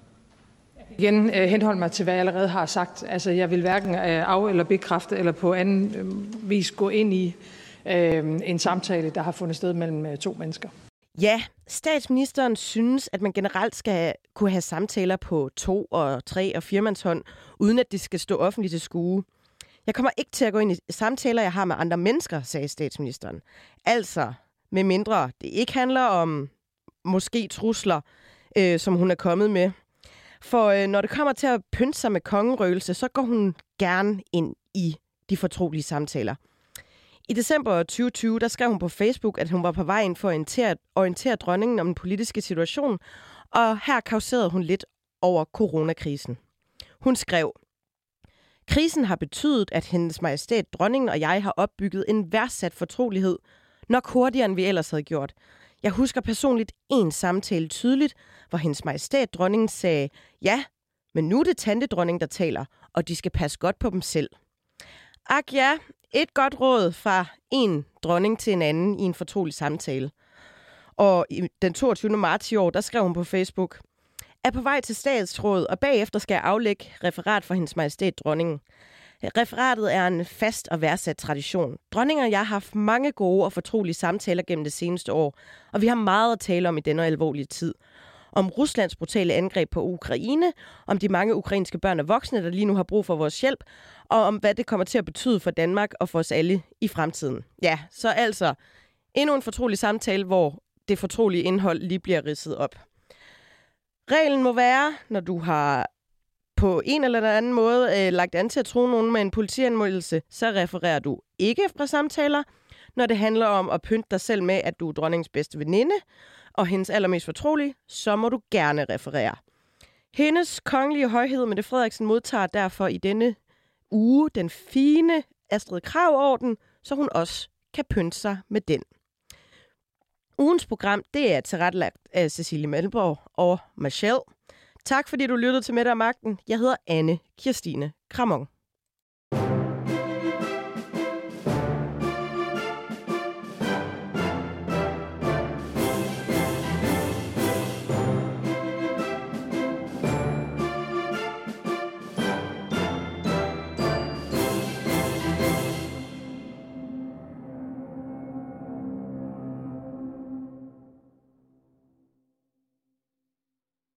Igen henholde mig til, hvad jeg allerede har sagt. Altså, jeg vil hverken af- eller bekræfte eller på anden vis gå ind i en samtale, der har fundet sted mellem to mennesker. Ja, statsministeren synes, at man generelt skal kunne have samtaler på to og tre og firemandshånd, uden at det skal stå offentligt til skue. Jeg kommer ikke til at gå ind i samtaler, jeg har med andre mennesker, sagde statsministeren. Altså, med mindre det ikke handler om måske trusler, øh, som hun er kommet med. For øh, når det kommer til at pynte sig med kongerøgelse, så går hun gerne ind i de fortrolige samtaler. I december tyve tyve, der skrev hun på Facebook, at hun var på vej ind for at orientere, orientere dronningen om den politiske situation, og her kauserede hun lidt over coronakrisen. Hun skrev, krisen har betydet, at hendes majestæt dronningen og jeg har opbygget en værdsat fortrolighed, nok hurtigere end vi ellers havde gjort. Jeg husker personligt en samtale tydeligt, hvor hendes majestæt dronningen sagde, ja, men nu er det tantedronningen, der taler, og de skal passe godt på dem selv. Ak ja, et godt råd fra en dronning til en anden i en fortrolig samtale. Og den toogtyvende marts i år, der skrev hun på Facebook, er på vej til statsråd, og bagefter skal jeg aflægge referat for hendes majestæt dronningen. Referatet er en fast og værdsat tradition. Dronningen og jeg har haft mange gode og fortrolige samtaler gennem det seneste år, og vi har meget at tale om i denne alvorlige tid. Om Ruslands brutale angreb på Ukraine, om de mange ukrainske børn og voksne, der lige nu har brug for vores hjælp, og om hvad det kommer til at betyde for Danmark og for os alle i fremtiden. Ja, så altså endnu en fortrolig samtale, hvor det fortrolige indhold lige bliver ridset op. Reglen må være, når du har på en eller anden måde øh, lagt an til at tro nogen med en politianmeldelse, så refererer du ikke fra samtaler, når det handler om at pynte dig selv med, at du er dronningens bedste veninde, og hendes allermest fortrolige, så må du gerne referere. Hendes kongelige højhed Mette Frederiksen modtager derfor i denne uge den fine Astrid Krag-orden, så hun også kan pynte sig med den. Ugens program, det er tilrettelagt af Cecilie Malmborg og Michelle. Tak fordi du lyttede til Mette og Magten. Jeg hedder Anne Kirstine Kramon.